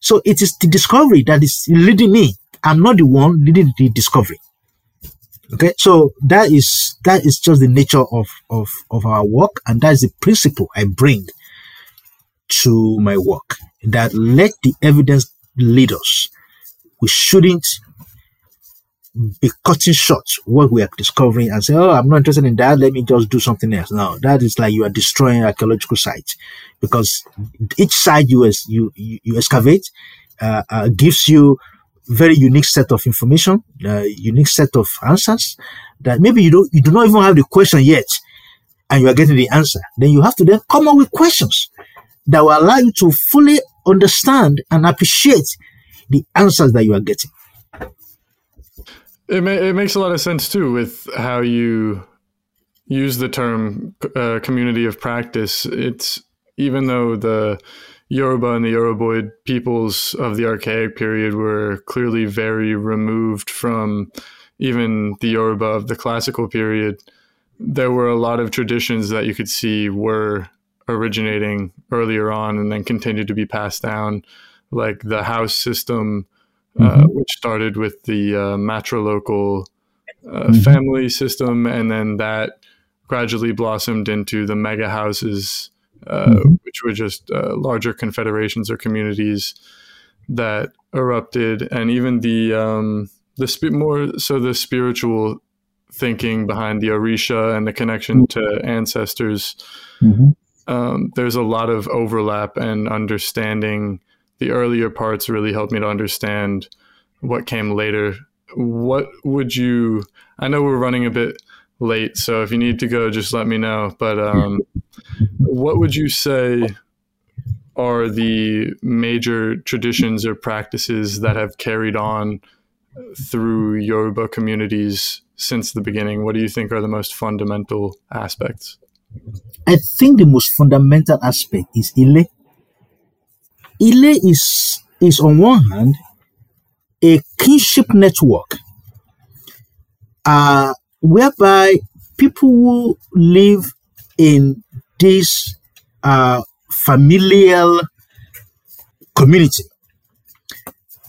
So it is the discovery that is leading me. I'm not the one leading the discovery. Okay, so that is that is just the nature of, of, of our work, and that is the principle I bring to my work, that let the evidence lead us. We shouldn't be cutting short what we are discovering and say, oh, I'm not interested in that, let me just do something else. No, that is like you are destroying archaeological sites, because each site you, you, you excavate uh, uh, gives you very unique set of information, uh, unique set of answers that maybe you don't, you do not even have the question yet, and you are getting the answer. Then you have to then come up with questions that will allow you to fully understand and appreciate the answers that you are getting. It, ma- it makes a lot of sense too, with how you use the term uh, community of practice. It's even though the Yoruba and the Yoruboid peoples of the archaic period were clearly very removed from even the Yoruba of the classical period, there were a lot of traditions that you could see were originating earlier on and then continued to be passed down, like the house system, mm-hmm. uh, which started with the uh, matrilocal uh, mm-hmm. family system, and then that gradually blossomed into the mega houses, Uh, mm-hmm. which were just uh, larger confederations or communities that erupted, and even the um, the sp- more so the spiritual thinking behind the Orisha and the connection to ancestors. Mm-hmm. Um, there's a lot of overlap, and understanding the earlier parts really helped me to understand what came later. What would you? I know we're running a bit late, so if you need to go, just let me know. But um, what would you say are the major traditions or practices that have carried on through Yoruba communities since the beginning? What do you think are the most fundamental aspects? I think the most fundamental aspect is Ile. Ile is, is on one hand, a kinship network, uh, whereby people who live in this uh, familial community,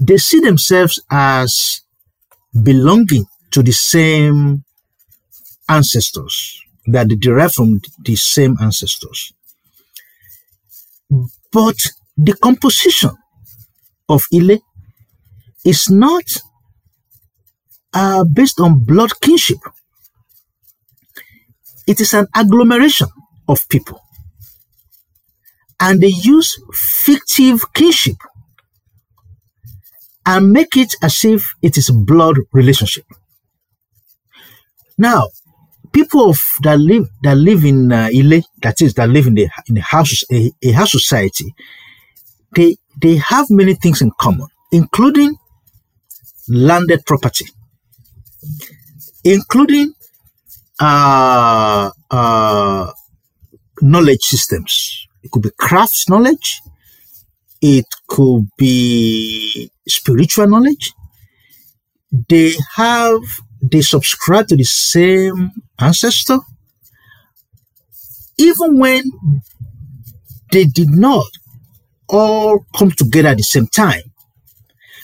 they see themselves as belonging to the same ancestors, that they derive from the same ancestors. But the composition of Ile is not uh, based on blood kinship. It is an agglomeration of people, and they use fictive kinship and make it as if it is a blood relationship. Now, people of, that live that live in uh, Ile, that is, that live in the in the house a, a house society, they they have many things in common, including landed property, including Uh, uh, knowledge systems. It could be craft knowledge. It could be spiritual knowledge. They have, they subscribe to the same ancestor, even when they did not all come together at the same time.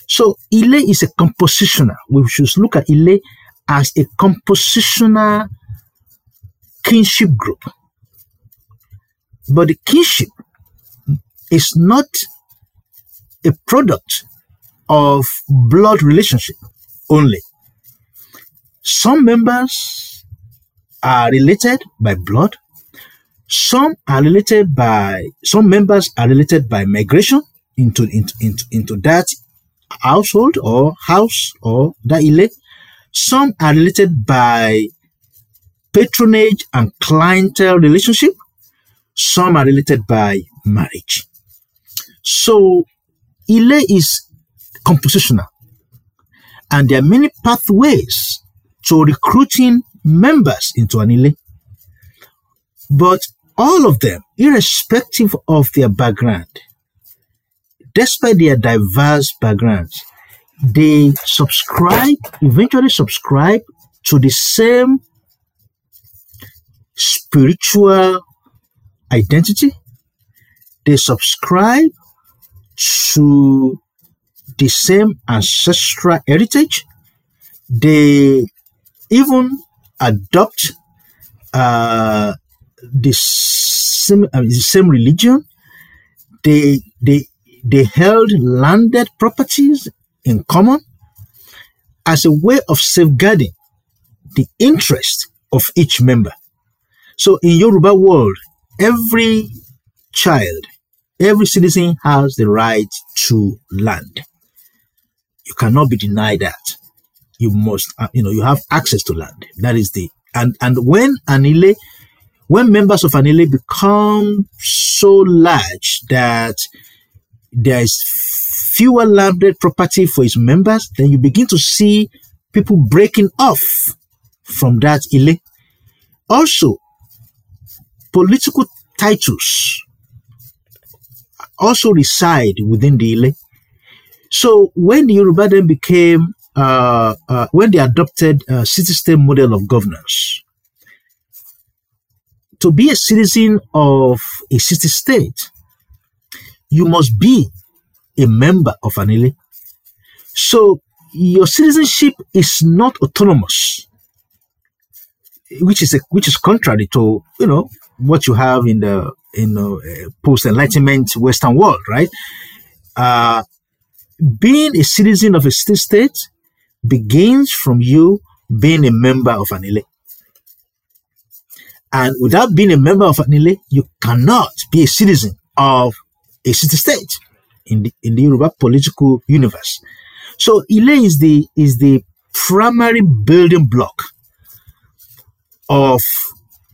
So Ile is a compositional. We should look at Ile as a compositional kinship group. But the kinship is not a product of blood relationship only. Some members are related by blood. Some are related by, some members are related by migration into, into, into, into that household or house or that Ile. Some are related by patronage and clientele relationship. Some are related by marriage. So Ile is compositional, and there are many pathways to recruiting members into an Ile. But all of them, irrespective of their background, despite their diverse backgrounds, they subscribe, eventually subscribe to the same spiritual identity. They subscribe to the same ancestral heritage. They even adopt uh, the same uh, the same religion. They they they held landed properties in common as a way of safeguarding the interest of each member. So in Yoruba world, every child, every citizen has the right to land. You cannot be denied that. You must, you know, you have access to land. That is the, and, and when an Ile, when members of an Ile become so large that there is fewer landed property for its members, then you begin to see people breaking off from that Ile. Also, political titles also reside within the Ile. So when the Yoruba then became, uh, uh, when they adopted a city-state model of governance, to be a citizen of a city-state, you must be a member of an Ile. So your citizenship is not autonomous, which is a, which is contrary to, you know, what you have in the in the post-Enlightenment Western world, right? Uh, being a citizen of a city-state begins from you being a member of an Ile. And without being a member of an Ile, you cannot be a citizen of a city-state in the in the Yoruba political universe. So Ile is the is the primary building block of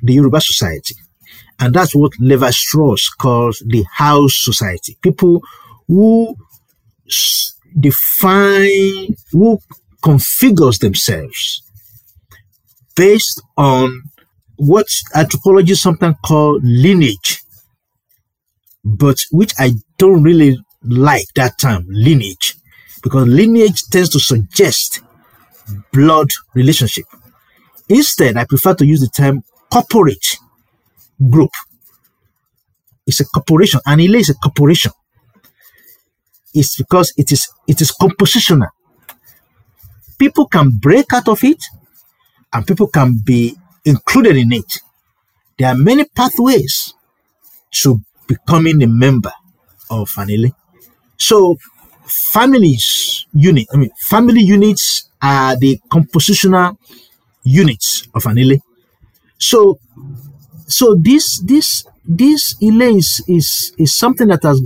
the Yoruba society. And that's what Levi Strauss calls the house society. People who define, who configures themselves based on what anthropologists sometimes call lineage, but which I don't really like that term, lineage, because lineage tends to suggest blood relationship. Instead, I prefer to use the term corporate group. It's a corporation, and Ile is a corporation. It's because it is it is compositional. People can break out of it, and people can be included in it. There are many pathways to becoming a member of an Ile. So, families unit. I mean, family units are the compositional units of an Ile. So, so this this this Ile is is, is something that has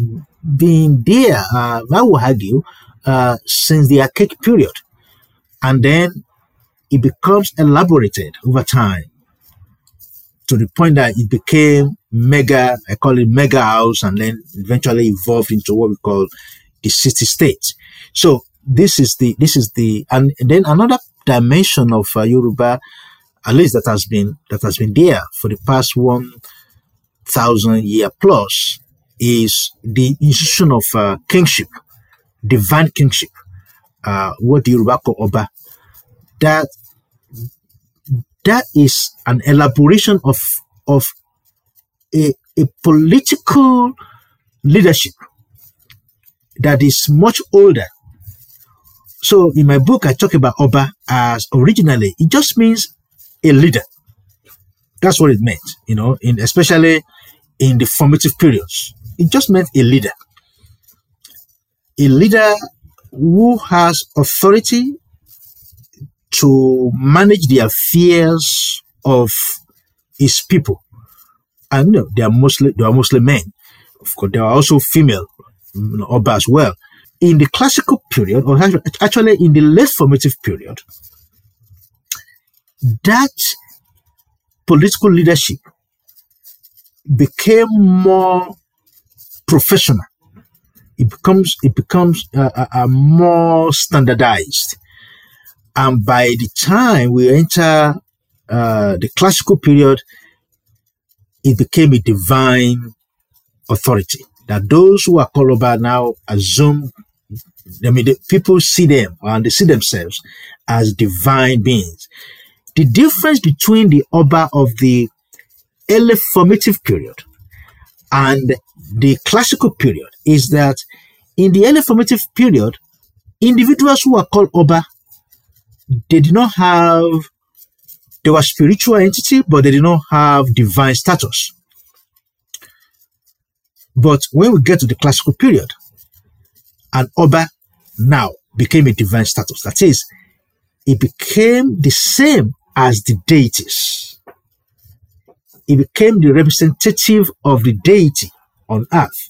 been there, uh, I would argue, uh, since the archaic period, and then it becomes elaborated over time to the point that it became mega. I call it mega house, and then eventually evolved into what we call the city state. So this is the this is the and then another dimension of uh, Yoruba, at least that has been that has been there for the past one thousand year plus, is the institution of uh, kingship, divine kingship, uh, what the Yoruba call Oba. That that is an elaboration of of a, a political leadership that is much older. So in my book, I talk about Oba as originally, it just means a leader. That's what it meant, you know, in, especially in the formative periods. It just meant a leader. A leader who has authority to manage the affairs of his people. And you know, they are mostly, they are mostly men. Of course, there are also female Oba as well. In the classical period, or actually in the late formative period, that political leadership became more professional. It becomes it becomes uh, uh, more standardized, and by the time we enter uh, the classical period, it became a divine authority. that those who are Yoruba now assume, I mean, the people see them and they see themselves as divine beings. The difference between the Oba of the early formative period and the classical period is that in the early formative period, individuals who are called Oba, they did not have, they were spiritual entity, but they did not have divine status. But when we get to the classical period, an Oba now became a divine status. That is, it became the same as the deities. It became the representative of the deity on earth.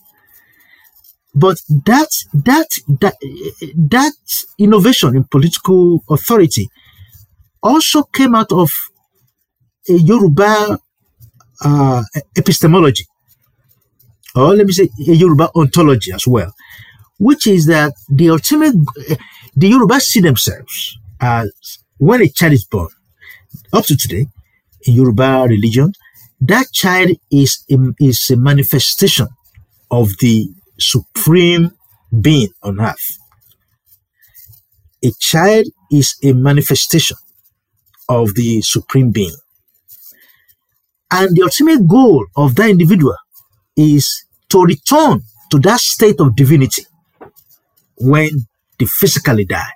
But that that that that innovation in political authority also came out of a Yoruba uh, epistemology, or let me say a Yoruba ontology as well, which is that the ultimate, the Yoruba see themselves as, when a child is born, up to today, in Yoruba religion, that child is a, is a manifestation of the supreme being on earth. A child is a manifestation of the supreme being. And the ultimate goal of that individual is to return to that state of divinity when they physically die.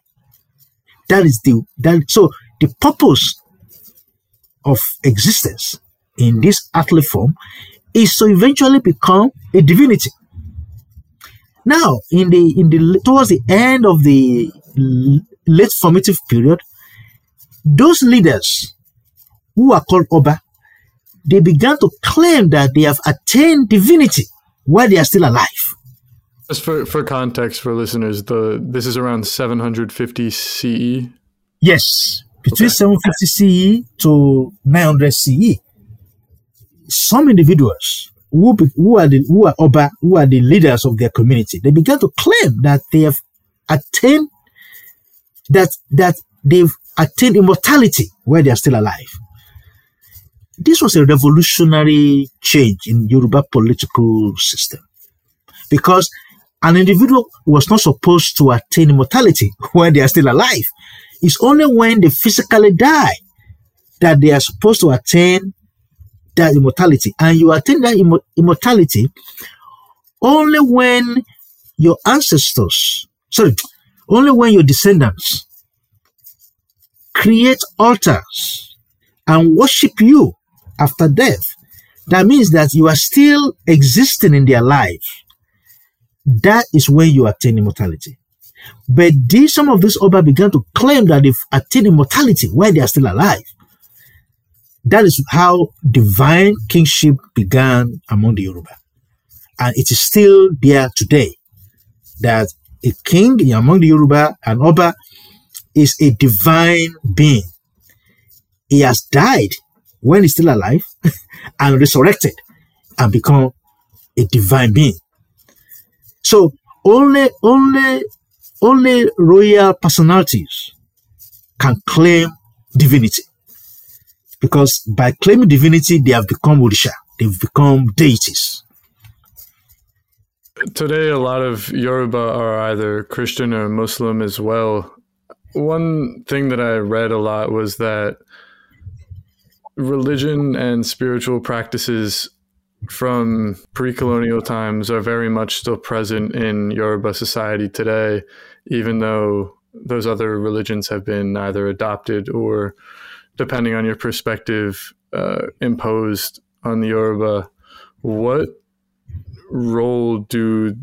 That is the, that, so the purpose of existence in this earthly form is to eventually become a divinity. Now, in the in the towards the end of the late formative period, those leaders who are called Oba, they began to claim that they have attained divinity while they are still alive. Just for, for context for listeners, the this is around seven fifty C E? Yes, between okay. seven fifty C E to nine hundred C E. Some individuals who, be, who are the who are Oba, who are the leaders of their community, they began to claim that they have attained that that they've attained immortality while they are still alive. This was a revolutionary change in Yoruba political system, because an individual was not supposed to attain immortality when they are still alive. It's only when they physically die that they are supposed to attain that immortality. And you attain that Im- immortality only when your ancestors, sorry, only when your descendants create altars and worship you after death. That means that you are still existing in their life. That is when you attain immortality. But these, some of these Oba began to claim that they've attained immortality while they are still alive. That is how divine kingship began among the Yoruba. And it is still there today that a king among the Yoruba, an Oba, is a divine being. He has died when he's still alive and resurrected and become a divine being. So only, only, only royal personalities can claim divinity, because by claiming divinity, they have become Orisha, they've become deities. Today, a lot of Yoruba are either Christian or Muslim as well. One thing that I read a lot was that religion and spiritual practices from pre-colonial times are very much still present in Yoruba society today, even though those other religions have been either adopted or, depending on your perspective, uh, imposed on the Yoruba. What role do,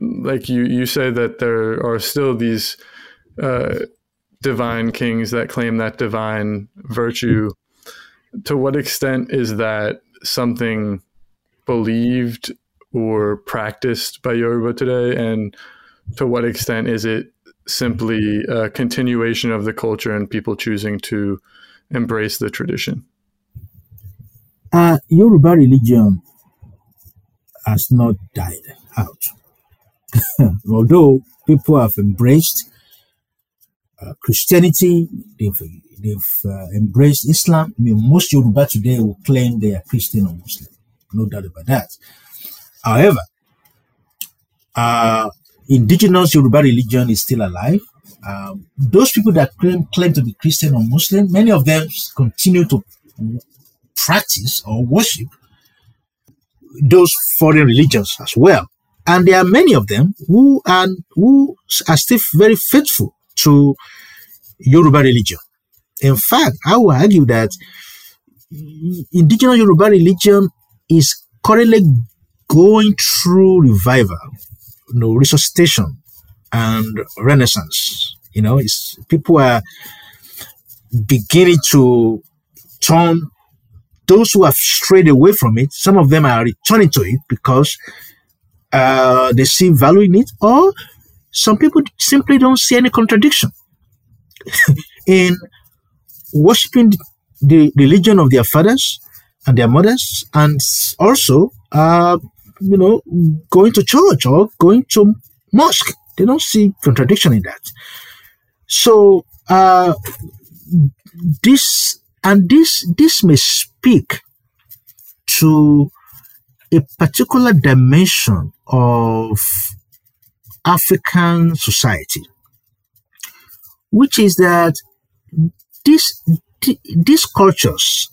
like you, you say that there are still these uh, divine kings that claim that divine virtue. To what extent is that something believed or practiced by Yoruba today, and to what extent is it simply a continuation of the culture and people choosing to embrace the tradition? Uh, Yoruba religion has not died out. Although people have embraced uh, Christianity, they've, they've uh, embraced Islam. I mean, most Yoruba today will claim they are Christian or Muslim. No doubt about that. However, Uh, indigenous Yoruba religion is still alive. Um, those people that claim, claim to be Christian or Muslim, many of them continue to practice or worship those foreign religions as well. And there are many of them who are, who are still very faithful to Yoruba religion. In fact, I will argue that indigenous Yoruba religion is currently going through revival, you know, resuscitation and renaissance. You know, it's, people are beginning to turn, those who have strayed away from it, some of them are returning to it because uh, they see value in it, or some people simply don't see any contradiction in worshipping the religion of their fathers and their mothers, and also, uh, you know, going to church or going to mosque. They don't see contradiction in that. So uh, this and this this may speak to a particular dimension of African society, which is that these these cultures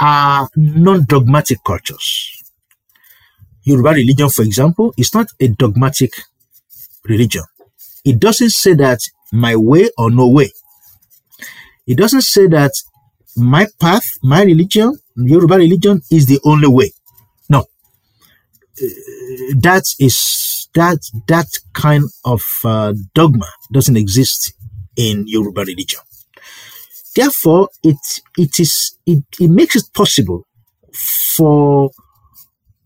are non-dogmatic cultures. Yoruba religion, for example, is not a dogmatic religion. It doesn't say that my way or no way. It doesn't say that my path, my religion, Yoruba religion is the only way. No, uh, that is that that kind of uh, dogma doesn't exist in Yoruba religion. Therefore, it it is it, it makes it possible for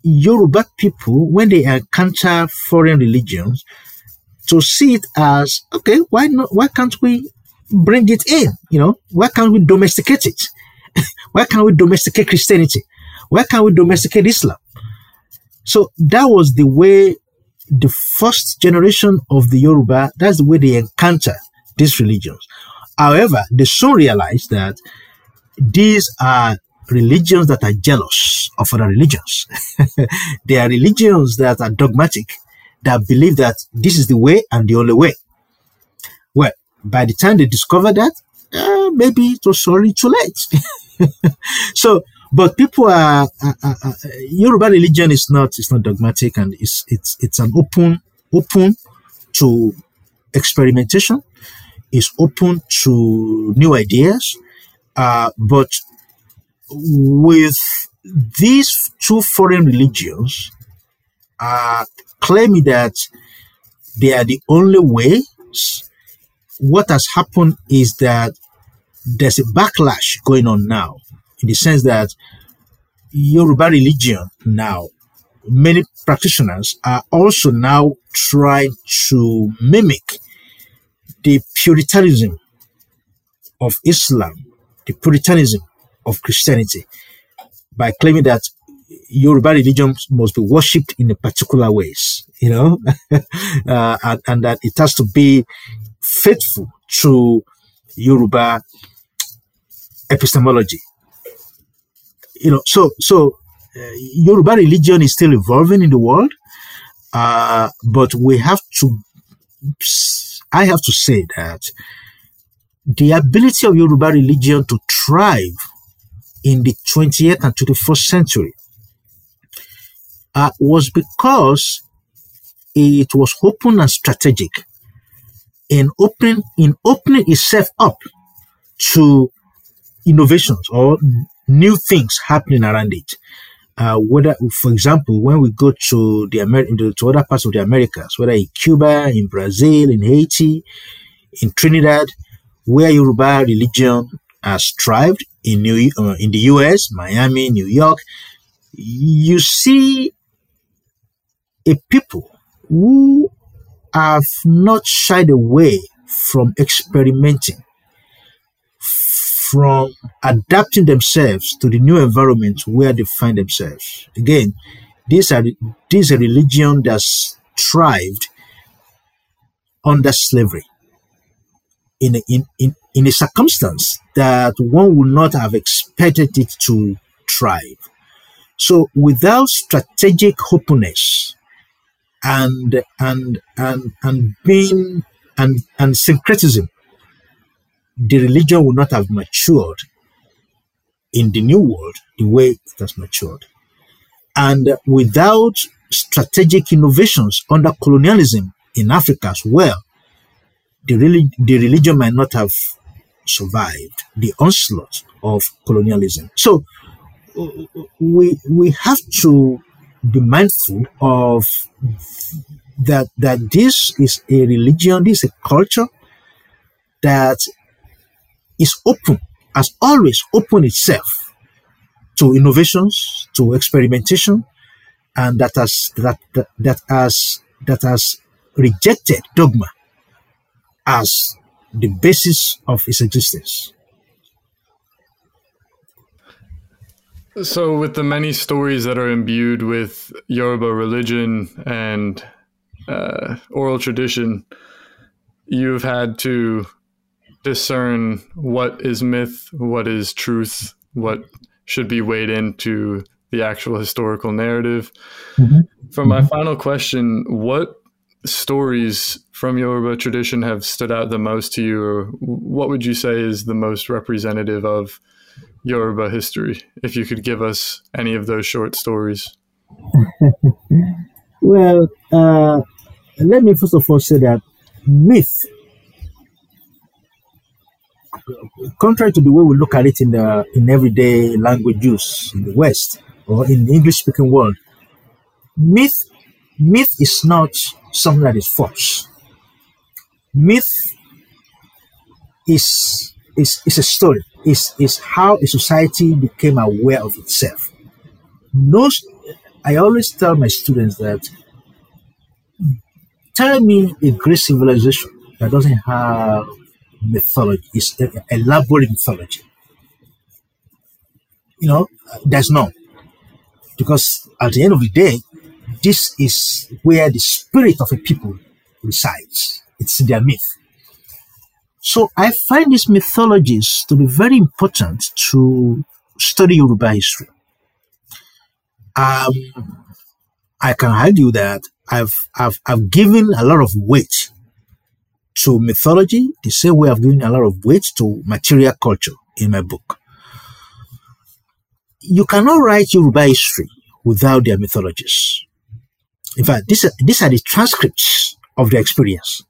Yoruba people, when they encounter foreign religions, to see it as, okay, why not? Why can't we bring it in? You know, why can't we domesticate it? Why can't we domesticate Christianity? Why can't we domesticate Islam? So that was the way the first generation of the Yoruba, that's the way they encounter these religions. However, they soon realized that these are religions that are jealous of other religions. They are religions that are dogmatic, that believe that this is the way and the only way. Well, by the time they discover that, uh, maybe it was already too late. So, but people are, are, are, are Yoruba religion is not it's not dogmatic, and it's it's it's an open open to experimentation, is open to new ideas, uh, but with these two foreign religions, uh, claiming that they are the only way, what has happened is that there's a backlash going on now, in the sense that Yoruba religion now, many practitioners are also now trying to mimic the puritanism of Islam, the puritanism of Christianity, by claiming that Yoruba religion must be worshipped in a particular ways, you know, uh, and, and that it has to be faithful to Yoruba epistemology. You know, so so uh, Yoruba religion is still evolving in the world, uh, but we have to. I have to say that the ability of Yoruba religion to thrive in the twentieth and twenty-first century uh, was because it was open and strategic in opening, in opening itself up to innovations or new things happening around it. Uh, whether, for example, when we go to the Amer- to other parts of the Americas, whether in Cuba, in Brazil, in Haiti, in Trinidad, where Yoruba religion has thrived, in New uh, in the U S, Miami, New York, you see a people who have not shied away from experimenting, from adapting themselves to the new environment where they find themselves. Again, this is a religion that's thrived under slavery in a, in, in, in a circumstance that one would not have expected it to thrive. So without strategic openness and and and and being and and syncretism, the religion would not have matured in the New World the way it has matured. And without strategic innovations under colonialism in Africa as well, the, relig- the religion might not have survived the onslaught of colonialism. So we we have to be mindful of that, that this is a religion, this is a culture that is open, has always opened itself to innovations, to experimentation, and that has that that, that has that has rejected dogma as the basis of its existence. So with the many stories that are imbued with Yoruba religion and uh, oral tradition, you've had to discern what is myth, what is truth, what should be weighed into the actual historical narrative. Mm-hmm. For my mm-hmm. final question, what stories from Yoruba tradition have stood out the most to you, or what would you say is the most representative of Yoruba history, if you could give us any of those short stories? Well, uh, let me first of all say that myth, contrary to the way we look at it in the in everyday language use in the West or in the English-speaking world, myth myth is not something that is false. Myth is is is a story. Is is how a society became aware of itself. No, I always tell my students that, tell me a great civilization that doesn't have mythology, is elaborate mythology. You know, there's none, because at the end of the day, this is where the spirit of a people resides. It's their myth. So I find these mythologies to be very important to study Yoruba history. Um, I can argue that I've, I've, I've given a lot of weight to mythology, the same way I've given a lot of weight to material culture in my book. You cannot write Yoruba history without their mythologies. In fact, these are, these are the transcripts of their experience.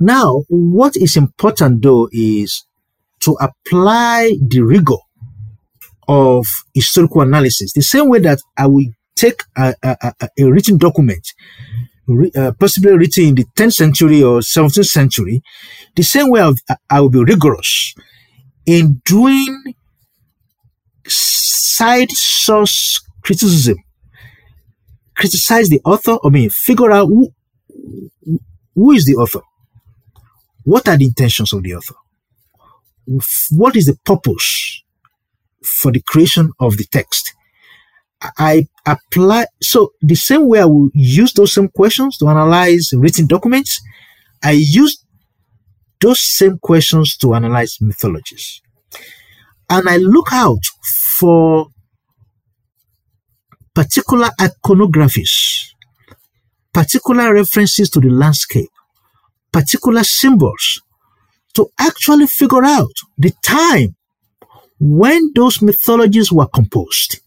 Now, what is important, though, is to apply the rigor of historical analysis, the same way that I will take a, a, a, a written document, re, uh, possibly written in the tenth century or seventeenth century, the same way I, I will be rigorous in doing side source criticism, criticize the author, I mean, figure out who, who is the author. What are the intentions of the author? What is the purpose for the creation of the text? I apply, so the same way I will use those same questions to analyze written documents, I use those same questions to analyze mythologies. And I look out for particular iconographies, particular references to the landscape, particular symbols, to actually figure out the time when those mythologies were composed.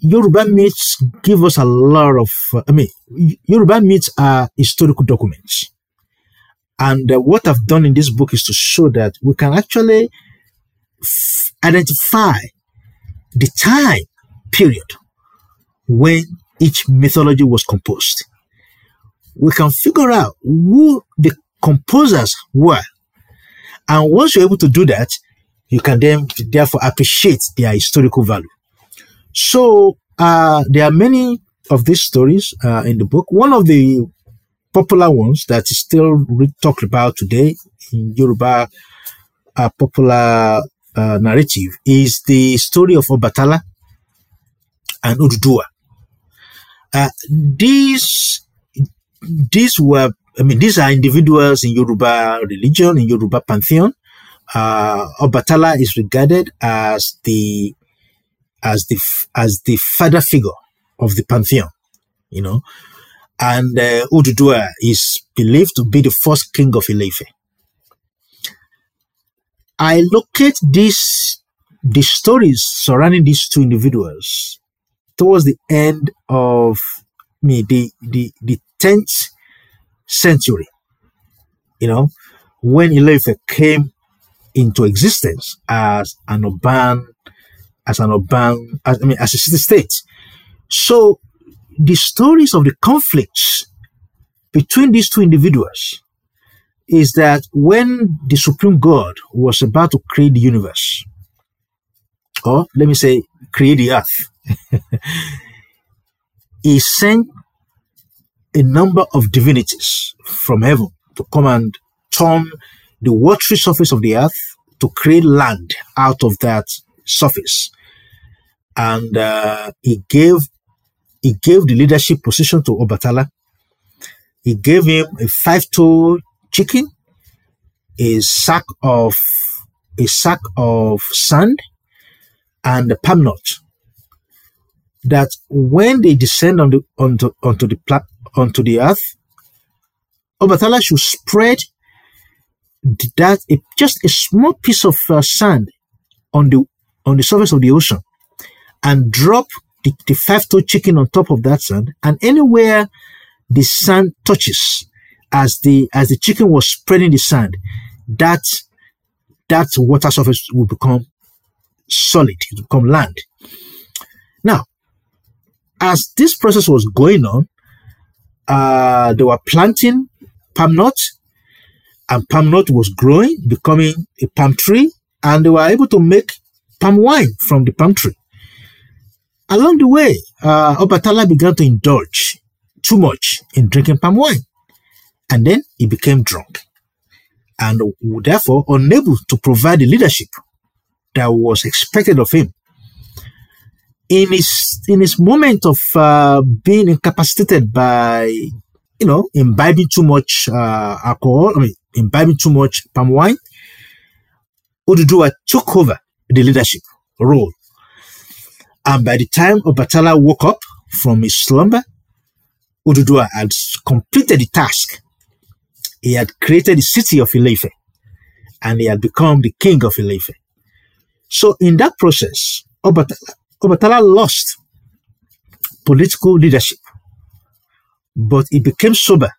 Yoruba myths give us a lot of, uh, I mean, Yoruba myths are historical documents. And uh, what I've done in this book is to show that we can actually f- identify the time period when each mythology was composed. We can figure out who the composers were. And once you're able to do that, you can then therefore appreciate their historical value. So uh, there are many of these stories uh, in the book. One of the popular ones that is still talked about today in Yoruba uh, popular uh, narrative is the story of Obatala and Oduduwa. Uh, these These were, I mean, these are individuals in Yoruba religion, in Yoruba pantheon. Uh, Obatala is regarded as the, as the, as the father figure of the pantheon. you know. And uh, Oduduwa is believed to be the first king of Ile-Ife. I locate this, the stories surrounding these two individuals towards the end of I mean, the, the, the tenth century, you know, when Ile-Ife came into existence as an urban, as an urban, as, I mean, as a city state. So the stories of the conflicts between these two individuals is that when the Supreme God was about to create the universe, or let me say, create the earth, he sent a number of divinities from heaven to come and turn the watery surface of the earth to create land out of that surface. And uh, he gave He gave the leadership position to Obatala. He gave him a five-toed chicken, a sack of a sack of sand, and a palm nut. That when they descend on the, onto onto the onto the earth, Obatala should spread that just a small piece of uh, sand on the on the surface of the ocean, and drop The, the five-toed chicken on top of that sand, and anywhere the sand touches, as the as the chicken was spreading the sand, that that water surface will become solid, it will become land. Now, as this process was going on, uh, they were planting palm nuts, and palm nut was growing, becoming a palm tree, and they were able to make palm wine from the palm tree. Along the way, uh, Obatala began to indulge too much in drinking palm wine, and then he became drunk, and therefore unable to provide the leadership that was expected of him. In his in his moment of uh, being incapacitated by, you know, imbibing too much uh, alcohol, I mean, imbibing too much palm wine, Oduduwa took over the leadership role. And by the time Obatala woke up from his slumber, Oduduwa had completed the task. He had created the city of Ile-Ife, and he had become the king of Ile-Ife. So in that process, Obatala, Obatala lost political leadership, but he became sober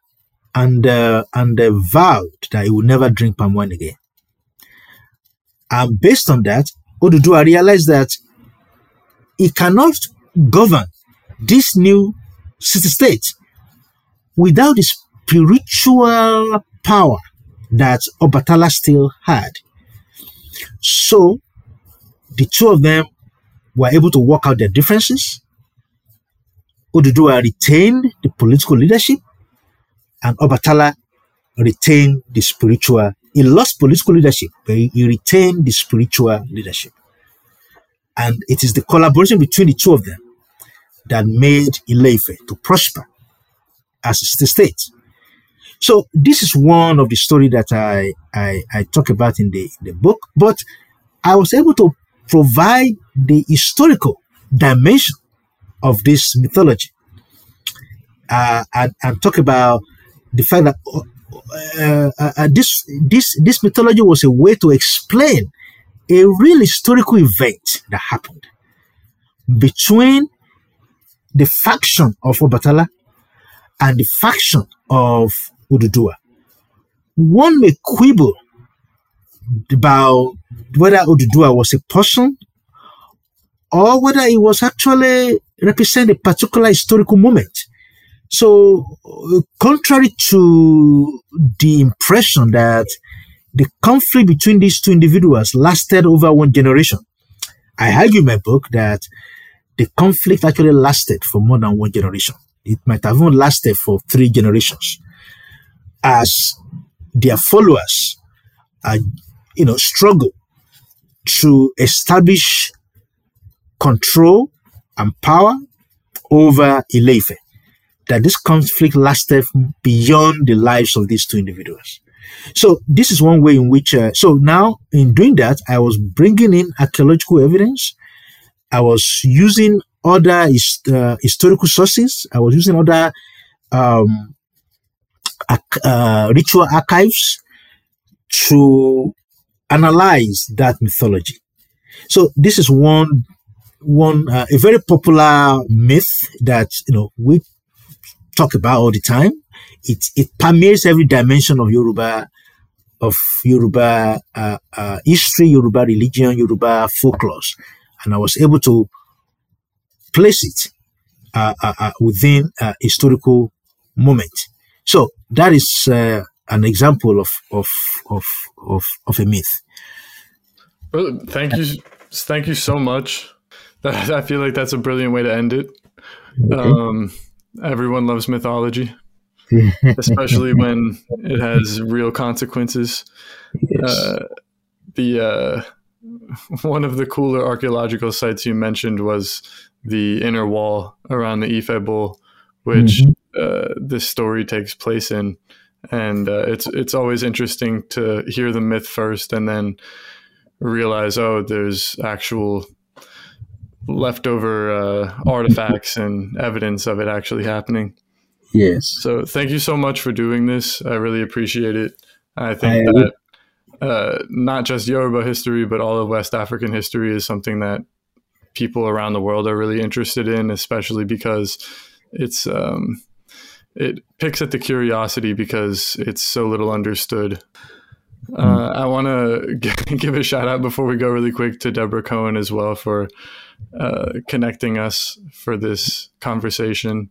and, uh, and uh, vowed that he would never drink palm wine again. And based on that, Oduduwa realized that he cannot govern this new city-state without the spiritual power that Obatala still had. So the two of them were able to work out their differences. Oduduwa retained the political leadership, and Obatala retained the spiritual. He lost political leadership, but he retained the spiritual leadership. And it is the collaboration between the two of them that made Ile-Ife to prosper as a city-state. So this is one of the stories that I, I, I talk about in the, the book, but I was able to provide the historical dimension of this mythology uh, and, and talk about the fact that uh, uh, uh, this, this, this mythology was a way to explain a real historical event that happened between the faction of Obatala and the faction of Oduduwa. One may quibble about whether Oduduwa was a person or whether he was actually represent a particular historical moment. So, contrary to the impression that the conflict between these two individuals lasted over one generation, I argue in my book that the conflict actually lasted for more than one generation. It might have even lasted for three generations, as their followers, uh, you know, struggle to establish control and power over Ile-Ife. That this conflict lasted beyond the lives of these two individuals. So this is one way in which, uh, so now in doing that, I was bringing in archaeological evidence. I was using other uh, historical sources. I was using other um, uh, ritual archives to analyze that mythology. So this is one one uh, a very popular myth that you know we talk about all the time. It it permeates every dimension of Yoruba of Yoruba uh, uh, history, Yoruba religion, Yoruba folklore, and I was able to place it uh, uh, uh, within a historical moment. So that is uh, an example of of of of, of a myth. Well, thank you, thank you so much. I feel like that's a brilliant way to end it. Okay. Um, everyone loves mythology. Especially when it has real consequences. Yes. Uh, the uh, one of the cooler archaeological sites you mentioned was the inner wall around the Ife Bowl, which mm-hmm. uh, this story takes place in, and uh, it's it's always interesting to hear the myth first and then realize, oh, there's actual leftover uh, artifacts and evidence of it actually happening. Yes. So thank you so much for doing this. I really appreciate it. I think I, that uh, not just Yoruba history, but all of West African history is something that people around the world are really interested in, especially because it's um, it picks at the curiosity because it's so little understood. Mm. Uh, I want to g- give a shout out before we go really quick to Deborah Cohen as well for uh, connecting us for this conversation.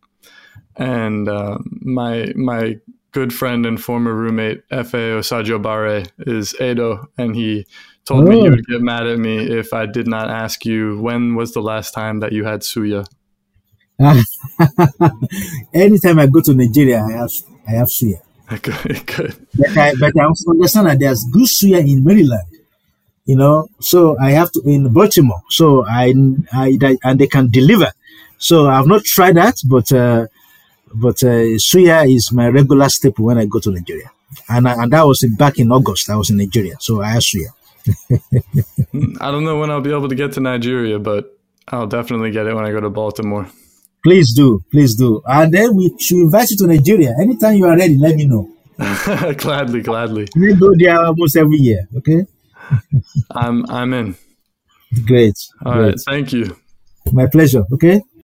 And uh, my my good friend and former roommate, F A Osajo Barre, is Edo, and he told oh. me you would get mad at me if I did not ask you when was the last time that you had suya. Anytime I go to Nigeria, I have I have suya. Good, good. But I, but I also understand that there's good suya in Maryland, you know. So I have to in Baltimore. So I, I, I and they can deliver. So I've not tried that, but. Uh, But uh, suya is my regular staple when I go to Nigeria. And I, and that was back in August. I was in Nigeria. So I had suya. I don't know when I'll be able to get to Nigeria, but I'll definitely get it when I go to Baltimore. Please do. Please do. And then we should invite you to Nigeria. Anytime you are ready, let me know. Gladly, gladly. We go there almost every year, okay? I'm I'm in. Great. All Great. Right. Thank you. My pleasure, okay?